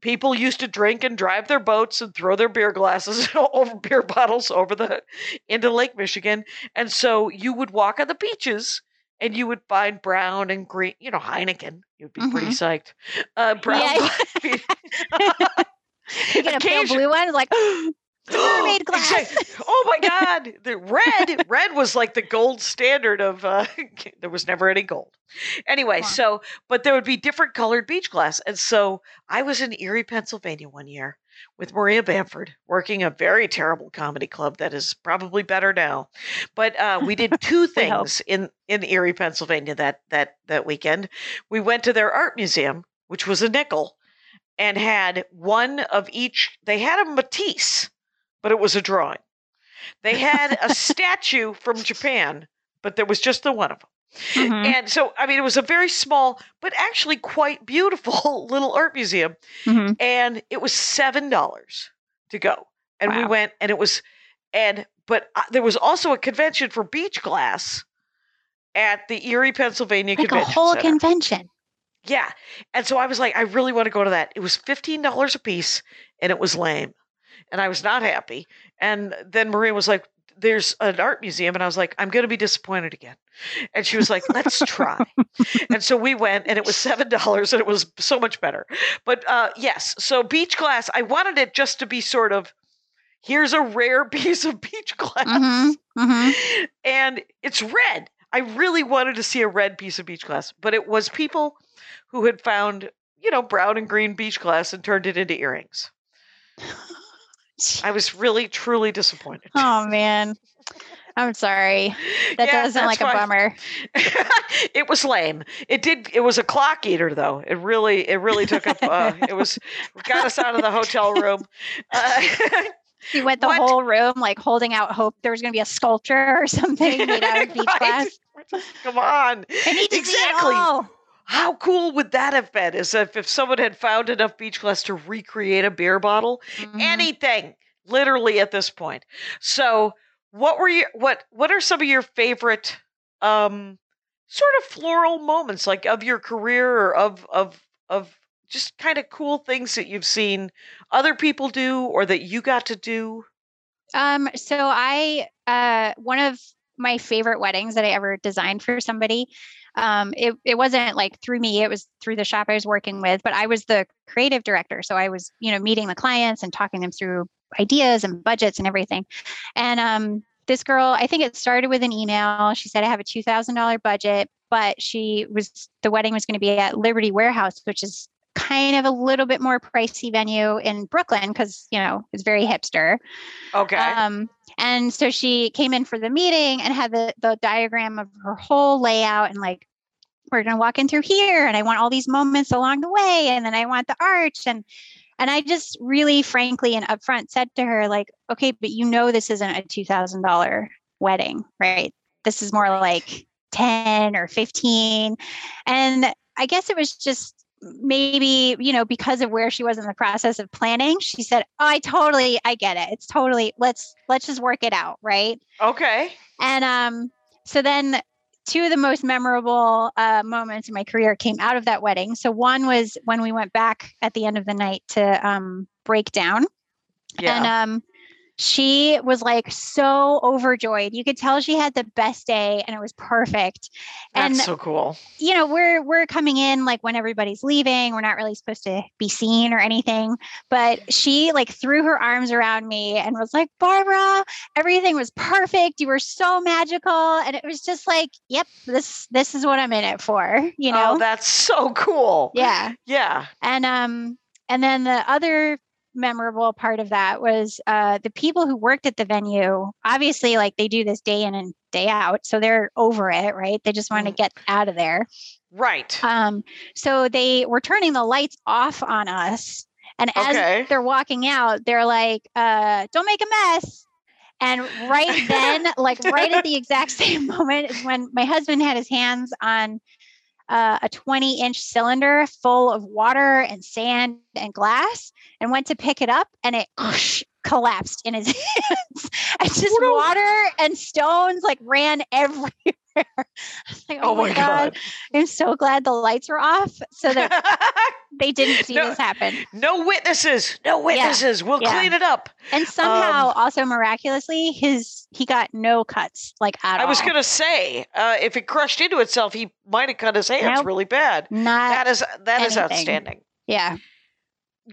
People used to drink and drive their boats and throw their beer glasses over beer bottles over the, into Lake Michigan. And so you would walk on the beaches and you would find brown and green, you know, Heineken. You'd be mm-hmm. pretty psyched. Uh, brown. Yeah. You get a pale blue one, like mermaid glass. Exactly. Oh my God. The red, red was like the gold standard of, uh, there was never any gold. Anyway, wow. so, but there would be different colored beach glass. And so I was in Erie, Pennsylvania one year with Maria Bamford, working a very terrible comedy club that is probably better now. But uh, we did two things in, in Erie, Pennsylvania that, that, that weekend. We went to their art museum, which was a nickel, and had one of each. They had a Matisse, but it was a drawing. They had a statue from Japan, but there was just the one of them. Mm-hmm. And so, I mean, it was a very small, but actually quite beautiful little art museum. Mm-hmm. And it was seven dollars to go. And wow. we went and it was, and, but uh, there was also a convention for beach glass at the Erie, Pennsylvania like Convention Center. Like a whole Center. Convention. Yeah. And so I was like, I really want to go to that. It was fifteen dollars a piece and it was lame. And I was not happy. And then Maria was like, there's an art museum. And I was like, I'm going to be disappointed again. And she was like, let's try. And so we went and it was seven dollars and it was so much better. But uh, yes, so beach glass, I wanted it just to be sort of, here's a rare piece of beach glass. Mm-hmm, mm-hmm. And it's red. I really wanted to see a red piece of beach glass, but it was people who had found, you know, brown and green beach glass and turned it into earrings. I was really, truly disappointed. Oh, man. I'm sorry. That yeah, does sound like fine. A bummer. It was lame. It did. It was a clock eater, though. It really, it really took up, uh, it was, got us out of the hotel room. Uh, you went the what? Whole room, like holding out hope there was going to be a sculpture or something made out of beach right? glass. Come on. I need to exactly. see it all. How cool would that have been? Is if, if someone had found enough beach glass to recreate a beer bottle, mm-hmm. anything, literally at this point. So, what were your what What are some of your favorite um, sort of floral moments, like of your career or of of of just kind of cool things that you've seen other people do or that you got to do? Um. So I, uh, one of my favorite weddings that I ever designed for somebody. Um, it, it wasn't like through me, it was through the shop I was working with, but I was the creative director. So I was, you know, meeting the clients and talking them through ideas and budgets and everything. And um, this girl, I think it started with an email. She said, I have a two thousand dollars budget, but she was, the wedding was going to be at Liberty Warehouse, which is kind of a little bit more pricey venue in Brooklyn because, you know, it's very hipster. Okay. Um, and so she came in for the meeting and had the, the diagram of her whole layout and like, we're going to walk in through here and I want all these moments along the way. And then I want the arch. And, and I just really frankly and upfront said to her like, okay, but you know, this isn't a two thousand dollars wedding, right? This is more like ten or fifteen. And I guess it was just maybe, you know, because of where she was in the process of planning, she said, oh, I totally, I get it. It's totally, let's, let's just work it out. Right. Okay. And, um, so then two of the most memorable uh, moments in my career came out of that wedding. So one was when we went back at the end of the night to, um, break down. Yeah. And, um, she was like so overjoyed. You could tell she had the best day and it was perfect. That's and so cool. You know, we're we're coming in like when everybody's leaving. We're not really supposed to be seen or anything. But she like threw her arms around me and was like, Barbara, everything was perfect. You were so magical. And it was just like, yep, this this is what I'm in it for, you know. Oh, that's so cool. Yeah. Yeah. And um, and then the other memorable part of that was uh, the people who worked at the venue, obviously like they do this day in and day out. So they're over it, right? They just want to get out of there. Right. Um, so they were turning the lights off on us. And as okay. they're walking out, they're like, uh, don't make a mess. And right then, like right at the exact same moment is when my husband had his hands on Uh, a twenty inch cylinder full of water and sand and glass and went to pick it up and it whoosh, collapsed in his hands. It's just what water a... and stones like ran everywhere. I was like, oh, oh my God. God. I'm so glad the lights were off so that they didn't see no, this happen. No witnesses. No witnesses. Yeah. We'll yeah. clean it up. And somehow um, also miraculously, his he got no cuts like at I all. I was going to say, uh, if it crushed into itself, he might have cut his hands nope, really bad. Not that is That anything. Is outstanding. Yeah.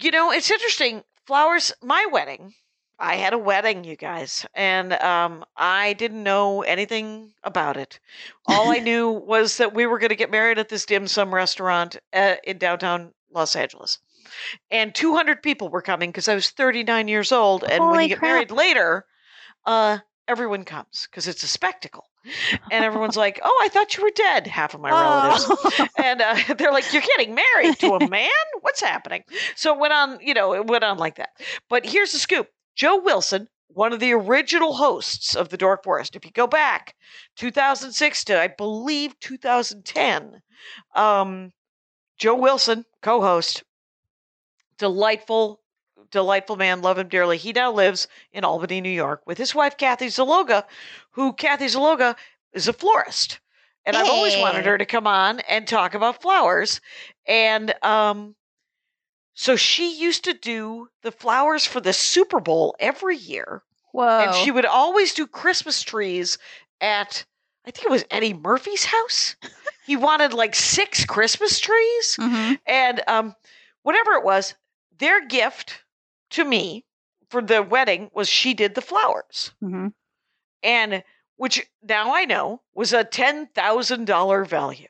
You know, it's interesting. Flowers, my wedding. I had a wedding, you guys, and um, I didn't know anything about it. All I knew was that we were going to get married at this dim sum restaurant uh, in downtown Los Angeles. And two hundred people were coming because I was thirty-nine years old. And Holy when you get crap. Married later, uh, everyone comes because it's a spectacle. And everyone's like, oh, I thought you were dead, half of my oh. relatives. And uh, they're like, you're getting married to a man? What's happening? So it went on, you know, it went on like that. But here's the scoop. Joe Wilson, one of the original hosts of the Dork Forest. If you go back two thousand six to, I believe, two thousand ten, um, Joe Wilson, co-host, delightful, delightful man, love him dearly. He now lives in Albany, New York with his wife, Kathy Zaloga, who Kathy Zaloga is a florist. And hey. I've always wanted her to come on and talk about flowers. And, um, so she used to do the flowers for the Super Bowl every year. Whoa. And she would always do Christmas trees at, I think it was Eddie Murphy's house. He wanted like six Christmas trees. Mm-hmm. And um, whatever it was, their gift to me for the wedding was she did the flowers. Mm-hmm. And which now I know was a ten thousand dollars value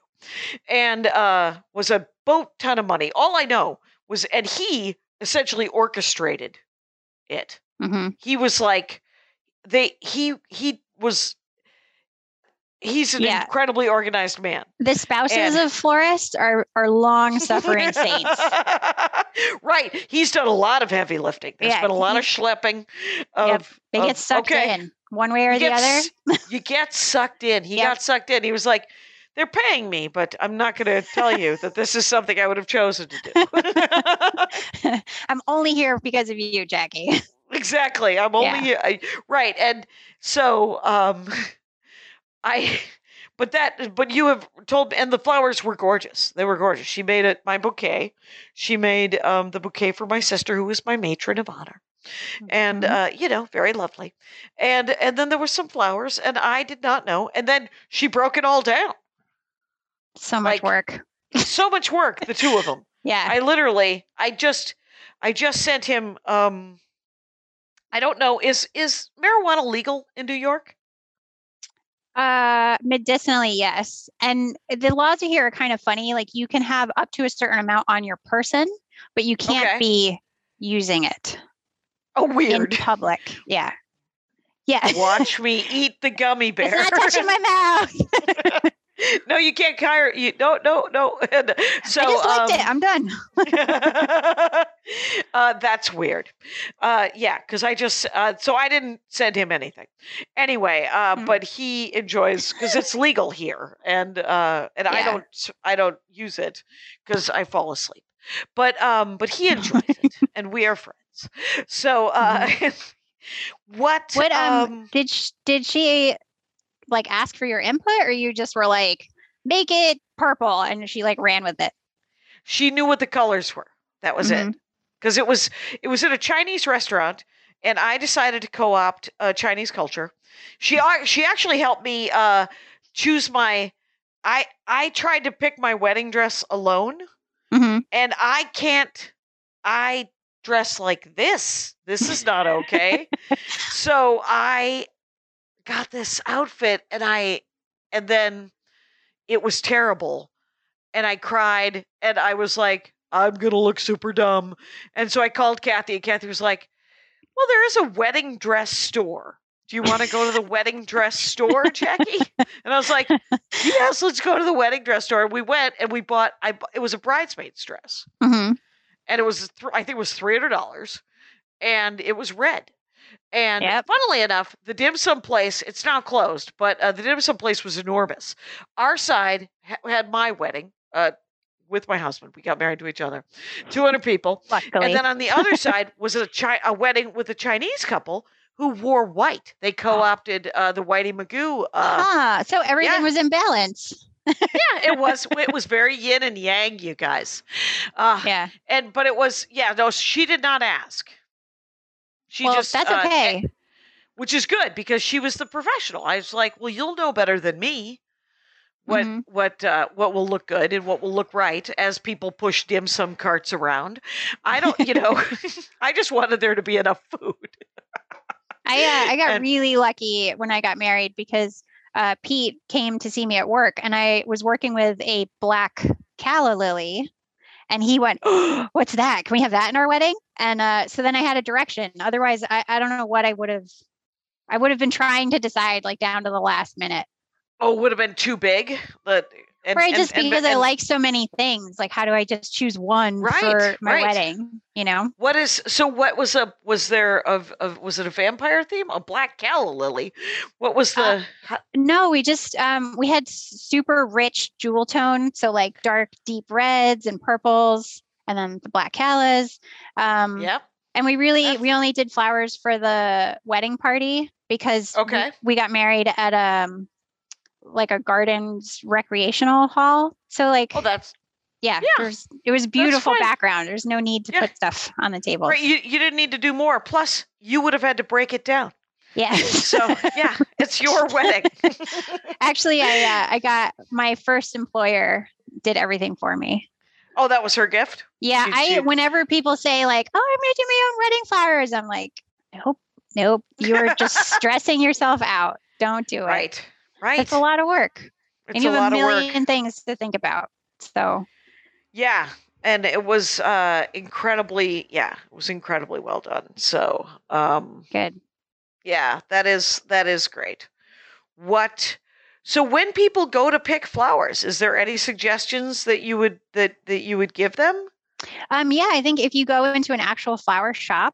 and uh, was a boat ton of money. All I know was, and he essentially orchestrated it. Mm-hmm. He was like, they, he, he was, he's an yeah. incredibly organized man. The spouses and, of florists are, are long suffering saints. Right. He's done a lot of heavy lifting. There's yeah, been a lot he, of schlepping. Of, yep. They of, get sucked okay. in one way or you the get, other. You get sucked in. He yep. got sucked in. He was like, they're paying me, but I'm not going to tell you that this is something I would have chosen to do. I'm only here because of you, Jackie. Exactly. I'm only yeah. here. I, right. And so um, I, but that, but you have told me, and the flowers were gorgeous. They were gorgeous. She made it my bouquet. She made um, the bouquet for my sister, who was my matron of honor. Mm-hmm. And, uh, you know, very lovely. And, and then there were some flowers, and I did not know. And then she broke it all down. So much like, work. So much work, the two of them. Yeah. I literally, I just, I just sent him, um, I don't know, is, is marijuana legal in New York? Uh, medicinally, yes. And the laws here are kind of funny. Like you can have up to a certain amount on your person, but you can't okay. be using it. Oh, weird. In public. Yeah. Yeah. Watch me eat the gummy bear. It's not touching my mouth. No, you can't hire you. No, no, no. And so, I just liked um, it. I'm done. uh, that's weird. Uh, yeah, because I just uh, so I didn't send him anything. Anyway, uh, mm-hmm. but he enjoys because it's legal here, and uh, and yeah. I don't I don't use it because I fall asleep. But um, but he enjoys it, and we are friends. So uh, mm-hmm. what? What um, um did she, did she? like ask for your input, or you just were like, make it purple, and she like ran with it? She knew what the colors were. That was mm-hmm. it. Because it was it was at a Chinese restaurant, and I decided to co-opt uh, Chinese culture. She she actually helped me uh, choose my. I I tried to pick my wedding dress alone, mm-hmm. and I can't. I dress like this. This is not okay. So I. got this outfit and I, and then it was terrible and I cried and I was like, I'm going to look super dumb. And so I called Kathy and Kathy was like, well, there is a wedding dress store. Do you want to go to the wedding dress store, Jackie? And I was like, yes, let's go to the wedding dress store. And we went and we bought, I, it was a bridesmaid's dress mm-hmm. and it was, th- I think it was three hundred dollars and it was red. And yep. funnily enough, the dim sum place, it's now closed, but uh, the dim sum place was enormous. Our side ha- had my wedding uh, with my husband. We got married to each other, two hundred people. Luckily. And then on the other side was a, chi- a wedding with a Chinese couple who wore white. They co-opted uh, the Whitey Magoo. Uh, ah, so everything yeah. was in balance. yeah, it was. It was very yin and yang, you guys. Uh, yeah. And, but it was, yeah, no, she did not ask. She well, just, that's okay. Uh, which is good because she was the professional. I was like, well, you'll know better than me what mm-hmm. what uh, what will look good and what will look right as people push dim sum carts around. I don't, you know, I just wanted there to be enough food. I uh, I got and, really lucky when I got married because uh, Pete came to see me at work and I was working with a black calla lily. And he went, oh, what's that? Can we have that in our wedding? And uh, so then I had a direction. Otherwise, I, I don't know what I would have. I would have been trying to decide like down to the last minute. Oh, it would have been too big. But and, right, and, just because and, I and, like so many things. Like, how do I just choose one right, for my right. wedding? You know, what is so? What was a was there of of was it a vampire theme? A black calla lily? What was the? Uh, how- no, we just um we had super rich jewel tone, so like dark, deep reds and purples, and then the black callas. Um, yep. And we really That's- we only did flowers for the wedding party because okay. we, we got married at um. like a garden's recreational hall. So like, oh, that's yeah, yeah it was beautiful background. There's no need to yeah. put stuff on the table. Right. You, you didn't need to do more. Plus you would have had to break it down. Yeah. So yeah, it's your wedding. Actually, I, uh, I got my first employer did everything for me. Oh, that was her gift. Yeah. Did I, you? Whenever people say like, oh, I'm going to do my own wedding flowers. I'm like, nope, nope. You're just stressing yourself out. Don't do it. Right. Right. It's a lot of work. It's and you a have a million things to think about. So, yeah. And it was uh, incredibly, yeah, it was incredibly well done. So, um, good. Yeah, that is, that is great. What, so when people go to pick flowers, is there any suggestions that you would, that, that you would give them? Um, yeah, I think if you go into an actual flower shop,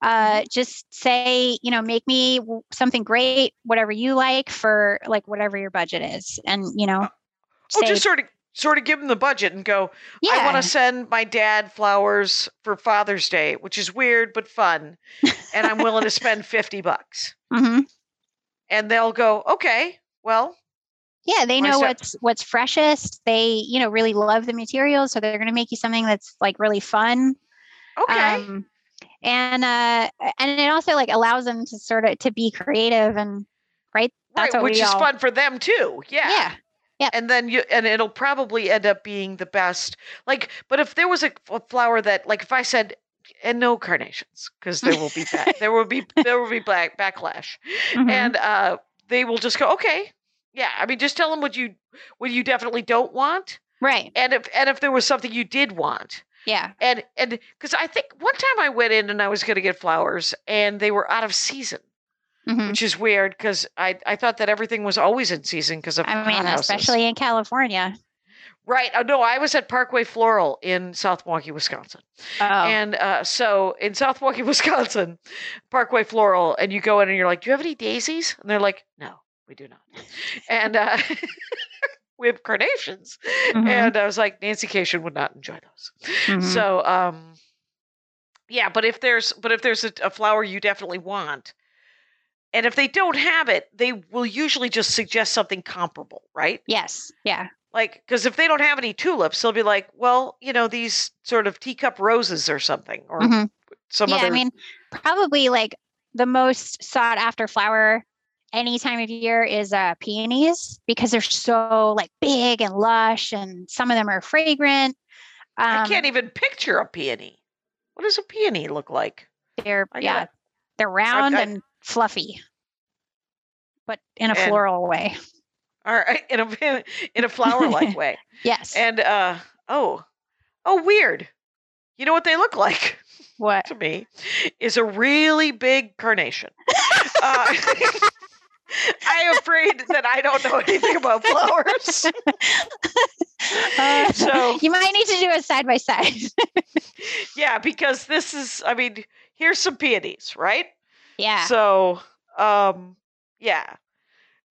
Uh, just say, you know, make me w- something great, whatever you like for like whatever your budget is. And, you know, oh, say, just sort of, sort of give them the budget and go, yeah. I want to send my dad flowers for Father's Day, which is weird, but fun. And I'm willing to spend fifty bucks mm-hmm. and they'll go, okay, well, yeah, they know what's, what's freshest. They, you know, really love the materials. So they're going to make you something that's like really fun. Okay. Um, And uh, and it also like allows them to sort of to be creative and right. That's right, what which we is all... fun for them too. Yeah. Yeah. Yeah. And then you, and it'll probably end up being the best. Like, but if there was a, a flower that, like, if I said, and no carnations, because there will be back, there will be there will be black backlash, mm-hmm. and uh, they will just go, okay, yeah. I mean, just tell them what you what you definitely don't want, right? And if and if there was something you did want. Yeah. And, and cause I think one time I went in and I was going to get flowers and they were out of season, mm-hmm. which is weird. Cause I, I thought that everything was always in season because of I mean, houses. Especially in California. Right. Oh, no, I was at Parkway Floral in South Milwaukee, Wisconsin. Oh. And uh, so in South Milwaukee, Wisconsin, Parkway Floral, and you go in and you're like, do you have any daisies? And they're like, no, we do not. and uh we have carnations. Mm-hmm. And I was like, Nancy Kashian would not enjoy those. Mm-hmm. So, um, yeah, but if there's, but if there's a, a flower you definitely want, and if they don't have it, they will usually just suggest something comparable, right? Yes. Yeah. Like, cause if they don't have any tulips, they'll be like, well, you know, these sort of teacup roses or something, or mm-hmm. some yeah, other. I mean, probably like the most sought after flower any time of year is uh, peonies, because they're so like big and lush, and some of them are fragrant. Um, I can't even picture a peony. What does a peony look like? They're I yeah, gotta, they're round I, I, and fluffy, but in a and, floral way. All right, in a in a flower-like way. Yes. And uh, oh, oh, weird. You know what they look like? What to me is a really big carnation. uh, I am afraid that I don't know anything about flowers. Uh, so you might need to do a side by side. Yeah, because this is, I mean, here's some peonies, right? Yeah. So, um, yeah.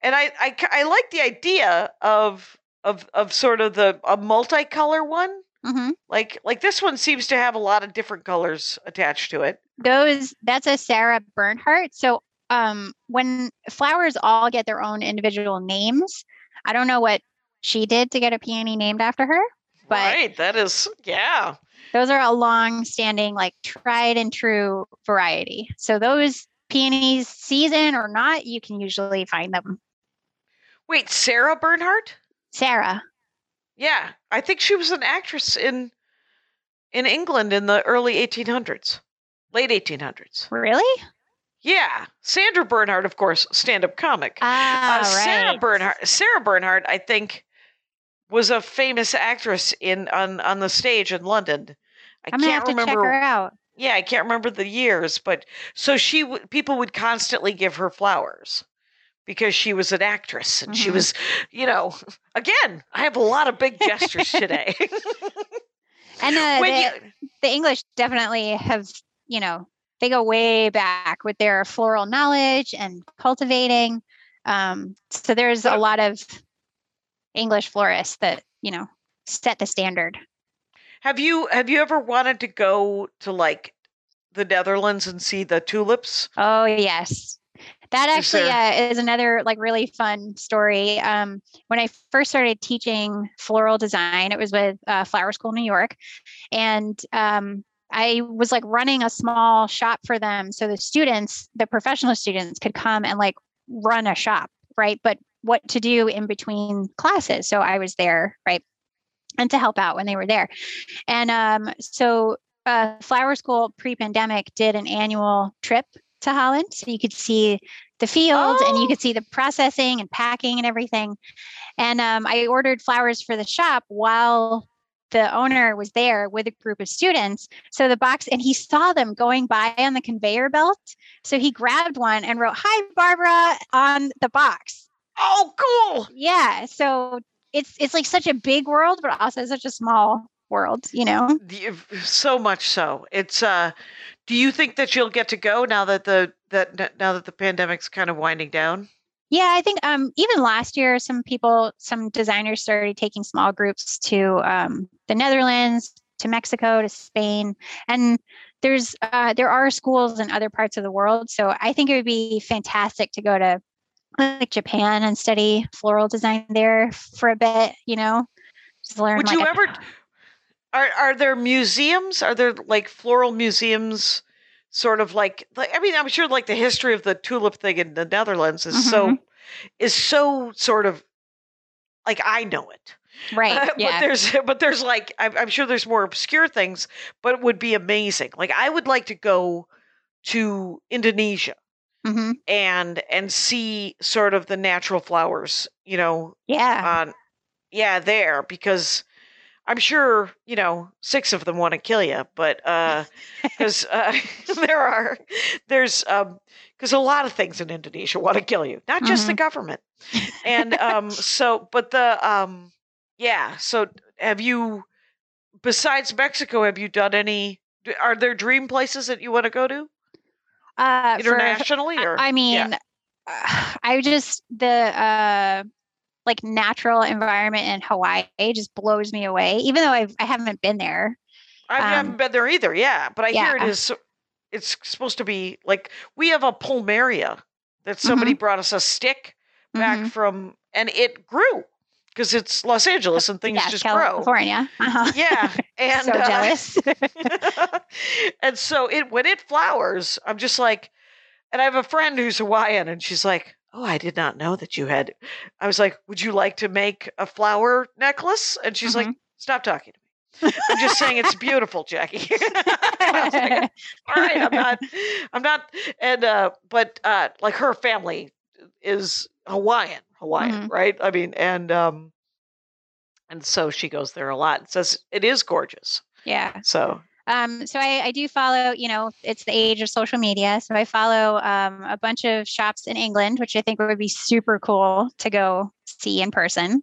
And I, I, I like the idea of, of, of sort of the, a multicolor one. Mm-hmm. Like, like this one seems to have a lot of different colors attached to it. Those, that's a Sarah Bernhardt. So, Um, when flowers all get their own individual names, I don't know what she did to get a peony named after her, but right, that is, yeah. Those are a long-standing, like tried and true variety. So those peonies, season or not, you can usually find them. Wait, Sarah Bernhardt? Sarah. Yeah, I think she was an actress in in England in the early eighteen hundreds, late eighteen hundreds. Really? Yeah, Sandra Bernhardt, of course, stand-up comic. Ah, uh, right. Sarah Bernhardt, Sarah Bernhardt, I think, was a famous actress in on, on the stage in London. I I'm can't gonna have remember. To check her out. Yeah, I can't remember the years, but so she w- people would constantly give her flowers because she was an actress and mm-hmm. she was, you know, again, I have a lot of big gestures today. And uh, the, you, the English definitely have, you know. They go way back with their floral knowledge and cultivating. Um, so there's a lot of English florists that, you know, set the standard. Have you have you ever wanted to go to like the Netherlands and see the tulips? Oh, yes. That actually is, there... uh, is another like really fun story. Um, when I first started teaching floral design, it was with uh, Flower School, New York. And um I was like running a small shop for them. So the students, the professional students could come and like run a shop, right? But what to do in between classes. So I was there, right? And to help out when they were there. And um, so uh, Flower School pre-pandemic did an annual trip to Holland. So you could see the field oh. and you could see the processing and packing and everything. And um, I ordered flowers for the shop while the owner was there with a group of students. So the box, and he saw them going by on the conveyor belt. So he grabbed one and wrote, "Hi, Barbara," on the box. Oh, cool. Yeah. So it's, it's like such a big world, but also such a small world, you know? So much so. It's, uh, do you think that you'll get to go now that the, that now that the pandemic's kind of winding down? Yeah, I think um, even last year, some people, some designers started taking small groups to um, the Netherlands, to Mexico, to Spain, and there's uh, there are schools in other parts of the world. So I think it would be fantastic to go to like Japan and study floral design there for a bit. You know, just learn. Would like, you ever? Are are there museums? Are there like floral museums sort of like, like, I mean, I'm sure like the history of the tulip thing in the Netherlands is mm-hmm. so, is so sort of like, I know it. Right. Uh, yeah. But there's, but there's like, I'm, I'm sure there's more obscure things, but it would be amazing. Like I would like to go to Indonesia mm-hmm. and, and see sort of the natural flowers, you know? Yeah. On, yeah. There, because I'm sure, you know, six of them want to kill you, but, uh, cause, uh, there are, there's, um, cause a lot of things in Indonesia want to kill you, not just mm-hmm. the government. And, um, so, but the, um, yeah. So have you, besides Mexico, have you done any, are there dream places that you want to go to uh, internationally? For, or I mean, yeah. uh, I just, the, uh, like natural environment in Hawaii just blows me away, even though I've, I haven't been there. I um, haven't been there either. Yeah. But I yeah. hear it is, it's supposed to be like, we have a palmeria that somebody mm-hmm. brought us a stick back mm-hmm. from, and it grew. Because it's Los Angeles and things yeah, just California. Grow. Uh-huh. Yeah. And, so uh, jealous. And so it, when it flowers, I'm just like, and I have a friend who's Hawaiian and she's like, oh, I did not know that you had, I was like, would you like to make a flower necklace? And she's mm-hmm. like, stop talking to me. I'm just saying it's beautiful, Jackie. I was like, all right. I'm not, I'm not. And, uh, but, uh, like her family is Hawaiian. Hawaiian, mm-hmm. right? I mean, and um, and so she goes there a lot. It says it is gorgeous. Yeah. So um, so I, I do follow, you know, it's the age of social media. So I follow um, a bunch of shops in England, which I think would be super cool to go see in person.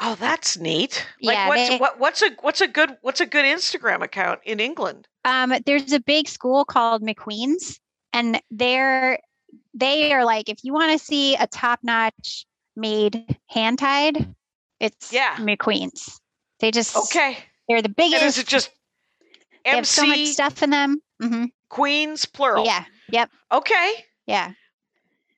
Oh, that's neat. Like yeah, what's, they, what, what's a what's a good what's a good Instagram account in England? Um, there's a big school called McQueen's, and they're they are like, if you want to see a top-notch made hand tied, it's yeah. McQueen's. They just okay. They're the biggest. And is it just M C? They have so much stuff in them. Mm-hmm. Queens plural. Yeah. Yep. Okay. Yeah.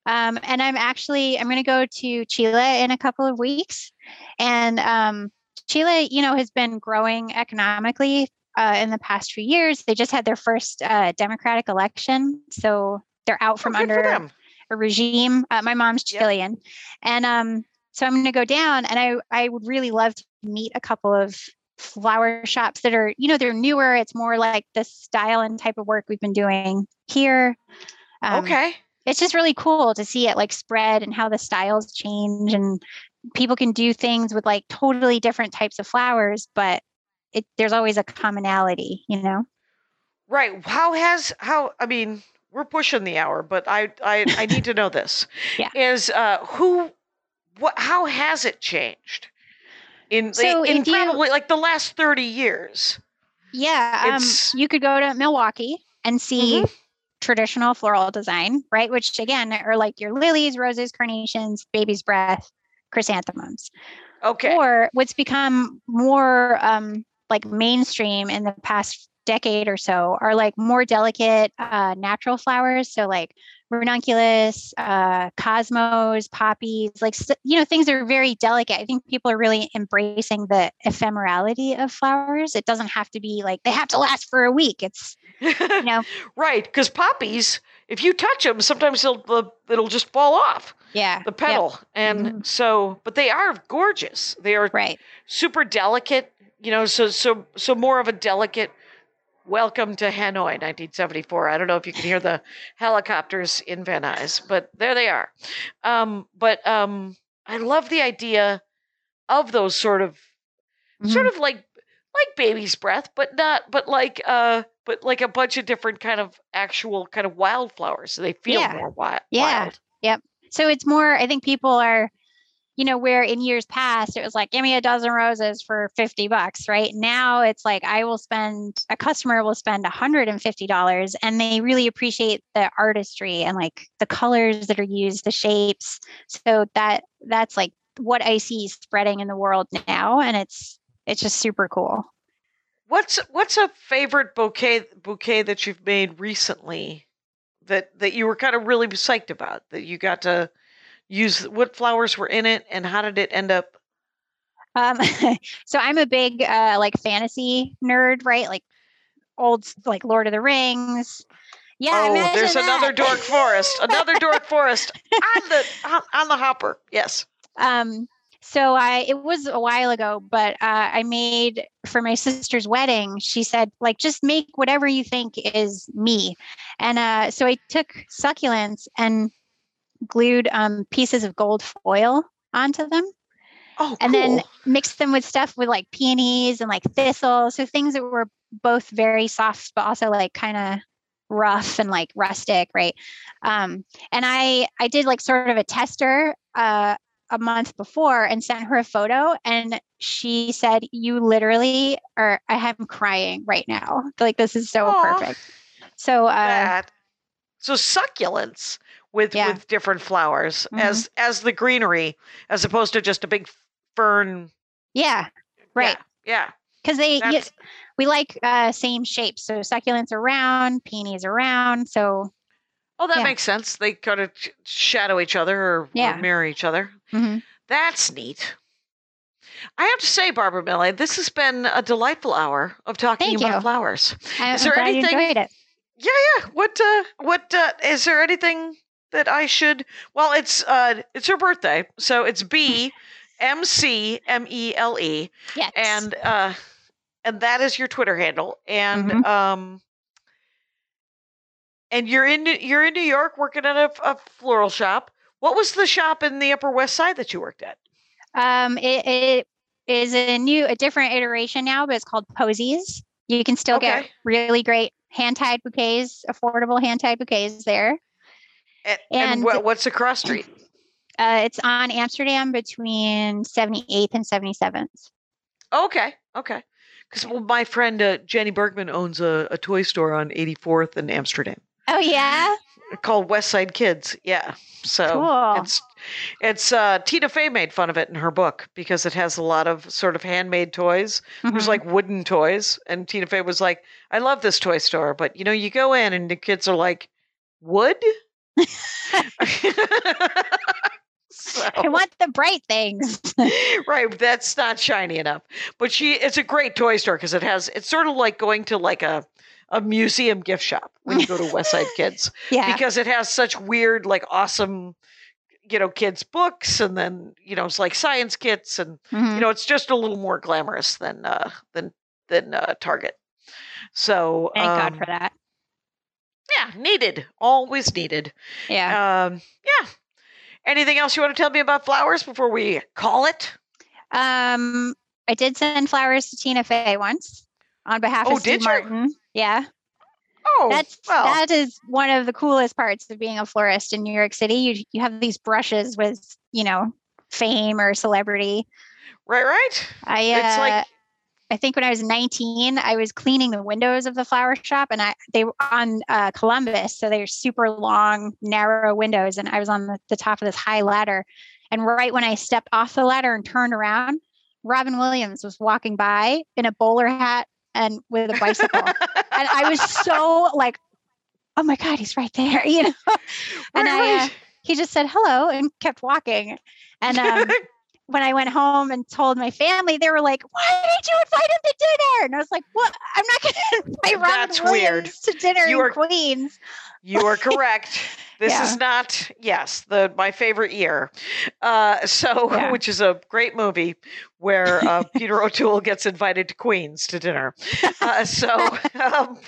Um, and I'm actually I'm going to go to Chile in a couple of weeks, and um, Chile, you know, has been growing economically uh, in the past few years. They just had their first uh, democratic election, so they're out from oh, under. Good for them. A regime. Uh, my mom's Chilean. Yep. And um, so I'm going to go down and I, I would really love to meet a couple of flower shops that are, you know, they're newer. It's more like the style and type of work we've been doing here. Um, okay. It's just really cool to see it like spread and how the styles change and people can do things with like totally different types of flowers, but it, there's always a commonality, you know? Right. How has, how, I mean, we're pushing the hour, but I, I, I need to know this yeah. is, uh, who, what, how has it changed in, so in probably you, like the last thirty years? Yeah. Um, you could go to Milwaukee and see mm-hmm. traditional floral design, right? Which again, are like your lilies, roses, carnations, baby's breath, chrysanthemums. Okay. Or what's become more, um, like mainstream in the past decade or so are like more delicate uh natural flowers, so like ranunculus, uh cosmos, poppies, like, you know, things are very delicate. I think people are really embracing the ephemerality of flowers. It doesn't have to be like they have to last for a week. It's, you know. Right, because poppies, if you touch them, sometimes they'll it'll just fall off yeah the petal yep. and mm-hmm. so but they are gorgeous. They are right. super delicate, you know, so so so more of a delicate. Welcome to Hanoi, nineteen seventy-four. I don't know if you can hear the helicopters in Van Nuys, but there they are. Um, but um, I love the idea of those sort of, mm-hmm. sort of like, like baby's breath, but not, but like, uh, but like a bunch of different kind of actual kind of wildflowers. So they feel yeah. more wild. Yeah. Wild. Yep. So it's more. I think people are. You know, where in years past, it was like, give me a dozen roses for fifty bucks, right? Now it's like, I will spend, a customer will spend one hundred fifty dollars and they really appreciate the artistry and like the colors that are used, the shapes. So that that's like what I see spreading in the world now. And it's, it's just super cool. What's, what's a favorite bouquet bouquet that you've made recently that, that you were kind of really psyched about that you got to use? What flowers were in it and how did it end up? Um, so I'm a big, uh, like fantasy nerd, right? Like old, like Lord of the Rings Yeah. Oh, there's that. another Dork Forest, another Dork Forest on the on, on the hopper. Yes. Um. So I, it was a while ago, but uh, I made for my sister's wedding. She said, like, just make whatever you think is me, and uh, so I took succulents and glued um, pieces of gold foil onto them. Oh, and cool. Then mixed them with stuff with like peonies and like thistle. So things that were both very soft, but also like kind of rough and like rustic. Right. Um, and I, I did like sort of a tester uh, a month before and sent her a photo, and she said, you literally are, I am crying right now. Like, this is so Aww, perfect. So, uh, so succulents with, yeah. with different flowers mm-hmm. as, as the greenery, as opposed to just a big fern. Yeah. Right. Yeah. yeah. Cause they, you, we like uh same shapes. So succulents are round, peonies are round. So. Oh, that yeah. makes sense. They kind of shadow each other or, yeah. or mirror each other. Mm-hmm. That's neat. I have to say, Barbara Mele, this has been a delightful hour of talking Thank about you. flowers. I, is I'm there glad anything? You enjoyed it. Yeah. Yeah. What, uh, what, uh, is there anything that I should, well, it's, uh, it's her birthday. So it's B M C M E L E. Yes. And, uh, and that is your Twitter handle. And, mm-hmm. um, and you're in, you're in New York working at a, a floral shop. What was the shop in the Upper West Side that you worked at? Um, it, it is a new, a different iteration now, but it's called Posies. You can still okay. get really great hand-tied bouquets, affordable hand-tied bouquets there. And, and, and what, what's the cross street? Uh, it's on Amsterdam between seventy-eighth and seventy-seventh. Okay. Okay. Because well, my friend uh, Jenny Bergman owns a, a toy store on eighty-fourth in Amsterdam. Oh, yeah? Called West Side Kids. Yeah. So cool. it's, it's uh, Tina Fey made fun of it in her book because it has a lot of sort of handmade toys. Mm-hmm. There's like wooden toys. And Tina Fey was like, I love this toy store. But, you know, you go in and the kids are like, wood? So, I want the bright things. Right. That's not shiny enough. But she it's a great toy store because it has it's sort of like going to like a, a museum gift shop when you go to West Side Kids. Yeah. Because it has such weird, like awesome, you know, kids books, and then, you know, it's like science kits and mm-hmm. you know, it's just a little more glamorous than uh than than uh, Target. So thank um, God for that. Yeah, needed. Always needed. Yeah. Um, yeah. Anything else you want to tell me about flowers before we call it? Um, I did send flowers to Tina Fey once on behalf oh, of Steve Martin. You? Yeah. Oh, that's well. That is one of the coolest parts of being a florist in New York City. You you have these brushes with, you know, fame or celebrity. Right, right. I uh, it's like I think when I was nineteen, I was cleaning the windows of the flower shop, and I they were on uh, Columbus, so they were super long, narrow windows, and I was on the, the top of this high ladder, and right when I stepped off the ladder and turned around, Robin Williams was walking by in a bowler hat and with a bicycle, and I was so like, oh my God, he's right there, you know, and I, uh, he just said hello and kept walking, and um when I went home and told my family, they were like, why did you invite him to dinner? And I was like, well, I'm not going to invite Robin Williams to dinner in Queens. You are correct. This yeah. is not, yes, the my favorite year. Uh, so, yeah. which is a great movie where uh, Peter O'Toole gets invited to Queens to dinner. Uh, so um,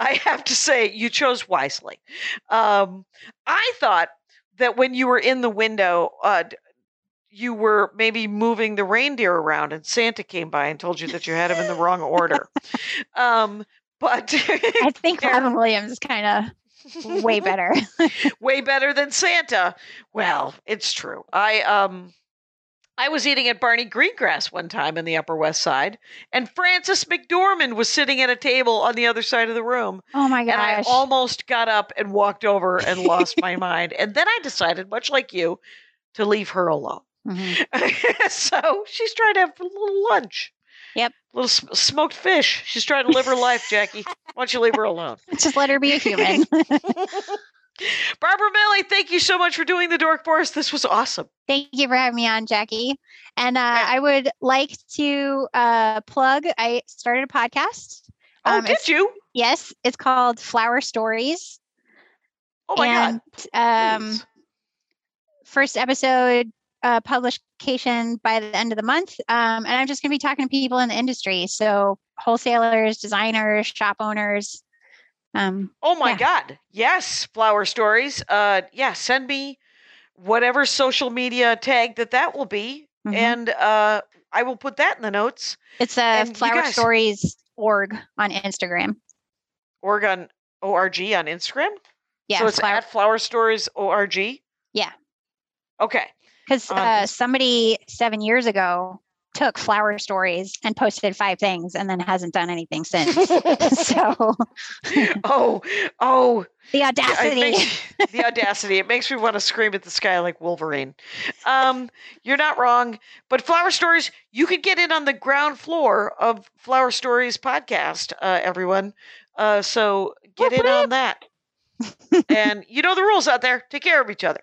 I have to say you chose wisely. Um, I thought that when you were in the window, uh, you were maybe moving the reindeer around and Santa came by and told you that you had him in the wrong order. Um, but I think Robin Williams is kind of way better, way better than Santa. Well, it's true. I, um, I was eating at Barney Greengrass one time in the Upper West Side, and Frances McDormand was sitting at a table on the other side of the room. Oh my gosh. And I almost got up and walked over and lost my mind. And then I decided, much like you, to leave her alone. Mm-hmm. So she's trying to have a little lunch. Yep. A little sm- smoked fish. She's trying to live her life, Jackie. Why don't you leave her alone? Just let her be a human. Barbara Mele, thank you so much for doing the Dork Forest. This was awesome. Thank you for having me on, Jackie. And uh, yeah. I would like to uh, plug, I started a podcast. Oh, um, did you? Yes. It's called Flower Stories. Oh, my and, God. Um, first episode uh, publication by the end of the month. Um, and I'm just going to be talking to people in the industry. So wholesalers, designers, shop owners. Um, oh, my yeah. God. Yes. Flower Stories. Uh, yeah. Send me whatever social media tag that that will be. Mm-hmm. And uh, I will put that in the notes. It's a Flower guys, Stories org on Instagram. Org on O R G on Instagram? Yeah. So it's flower. At Flower Stories O R G? Yeah. Okay. Because um, uh, somebody seven years ago took Flower Stories and posted five things and then hasn't done anything since. So. Oh, oh. The audacity. Yeah, makes, the audacity. It makes me want to scream at the sky like Wolverine. Um, you're not wrong. But Flower Stories, you could get in on the ground floor of Flower Stories podcast, uh, everyone. Uh, so get in on that. And you know the rules out there. Take care of each other.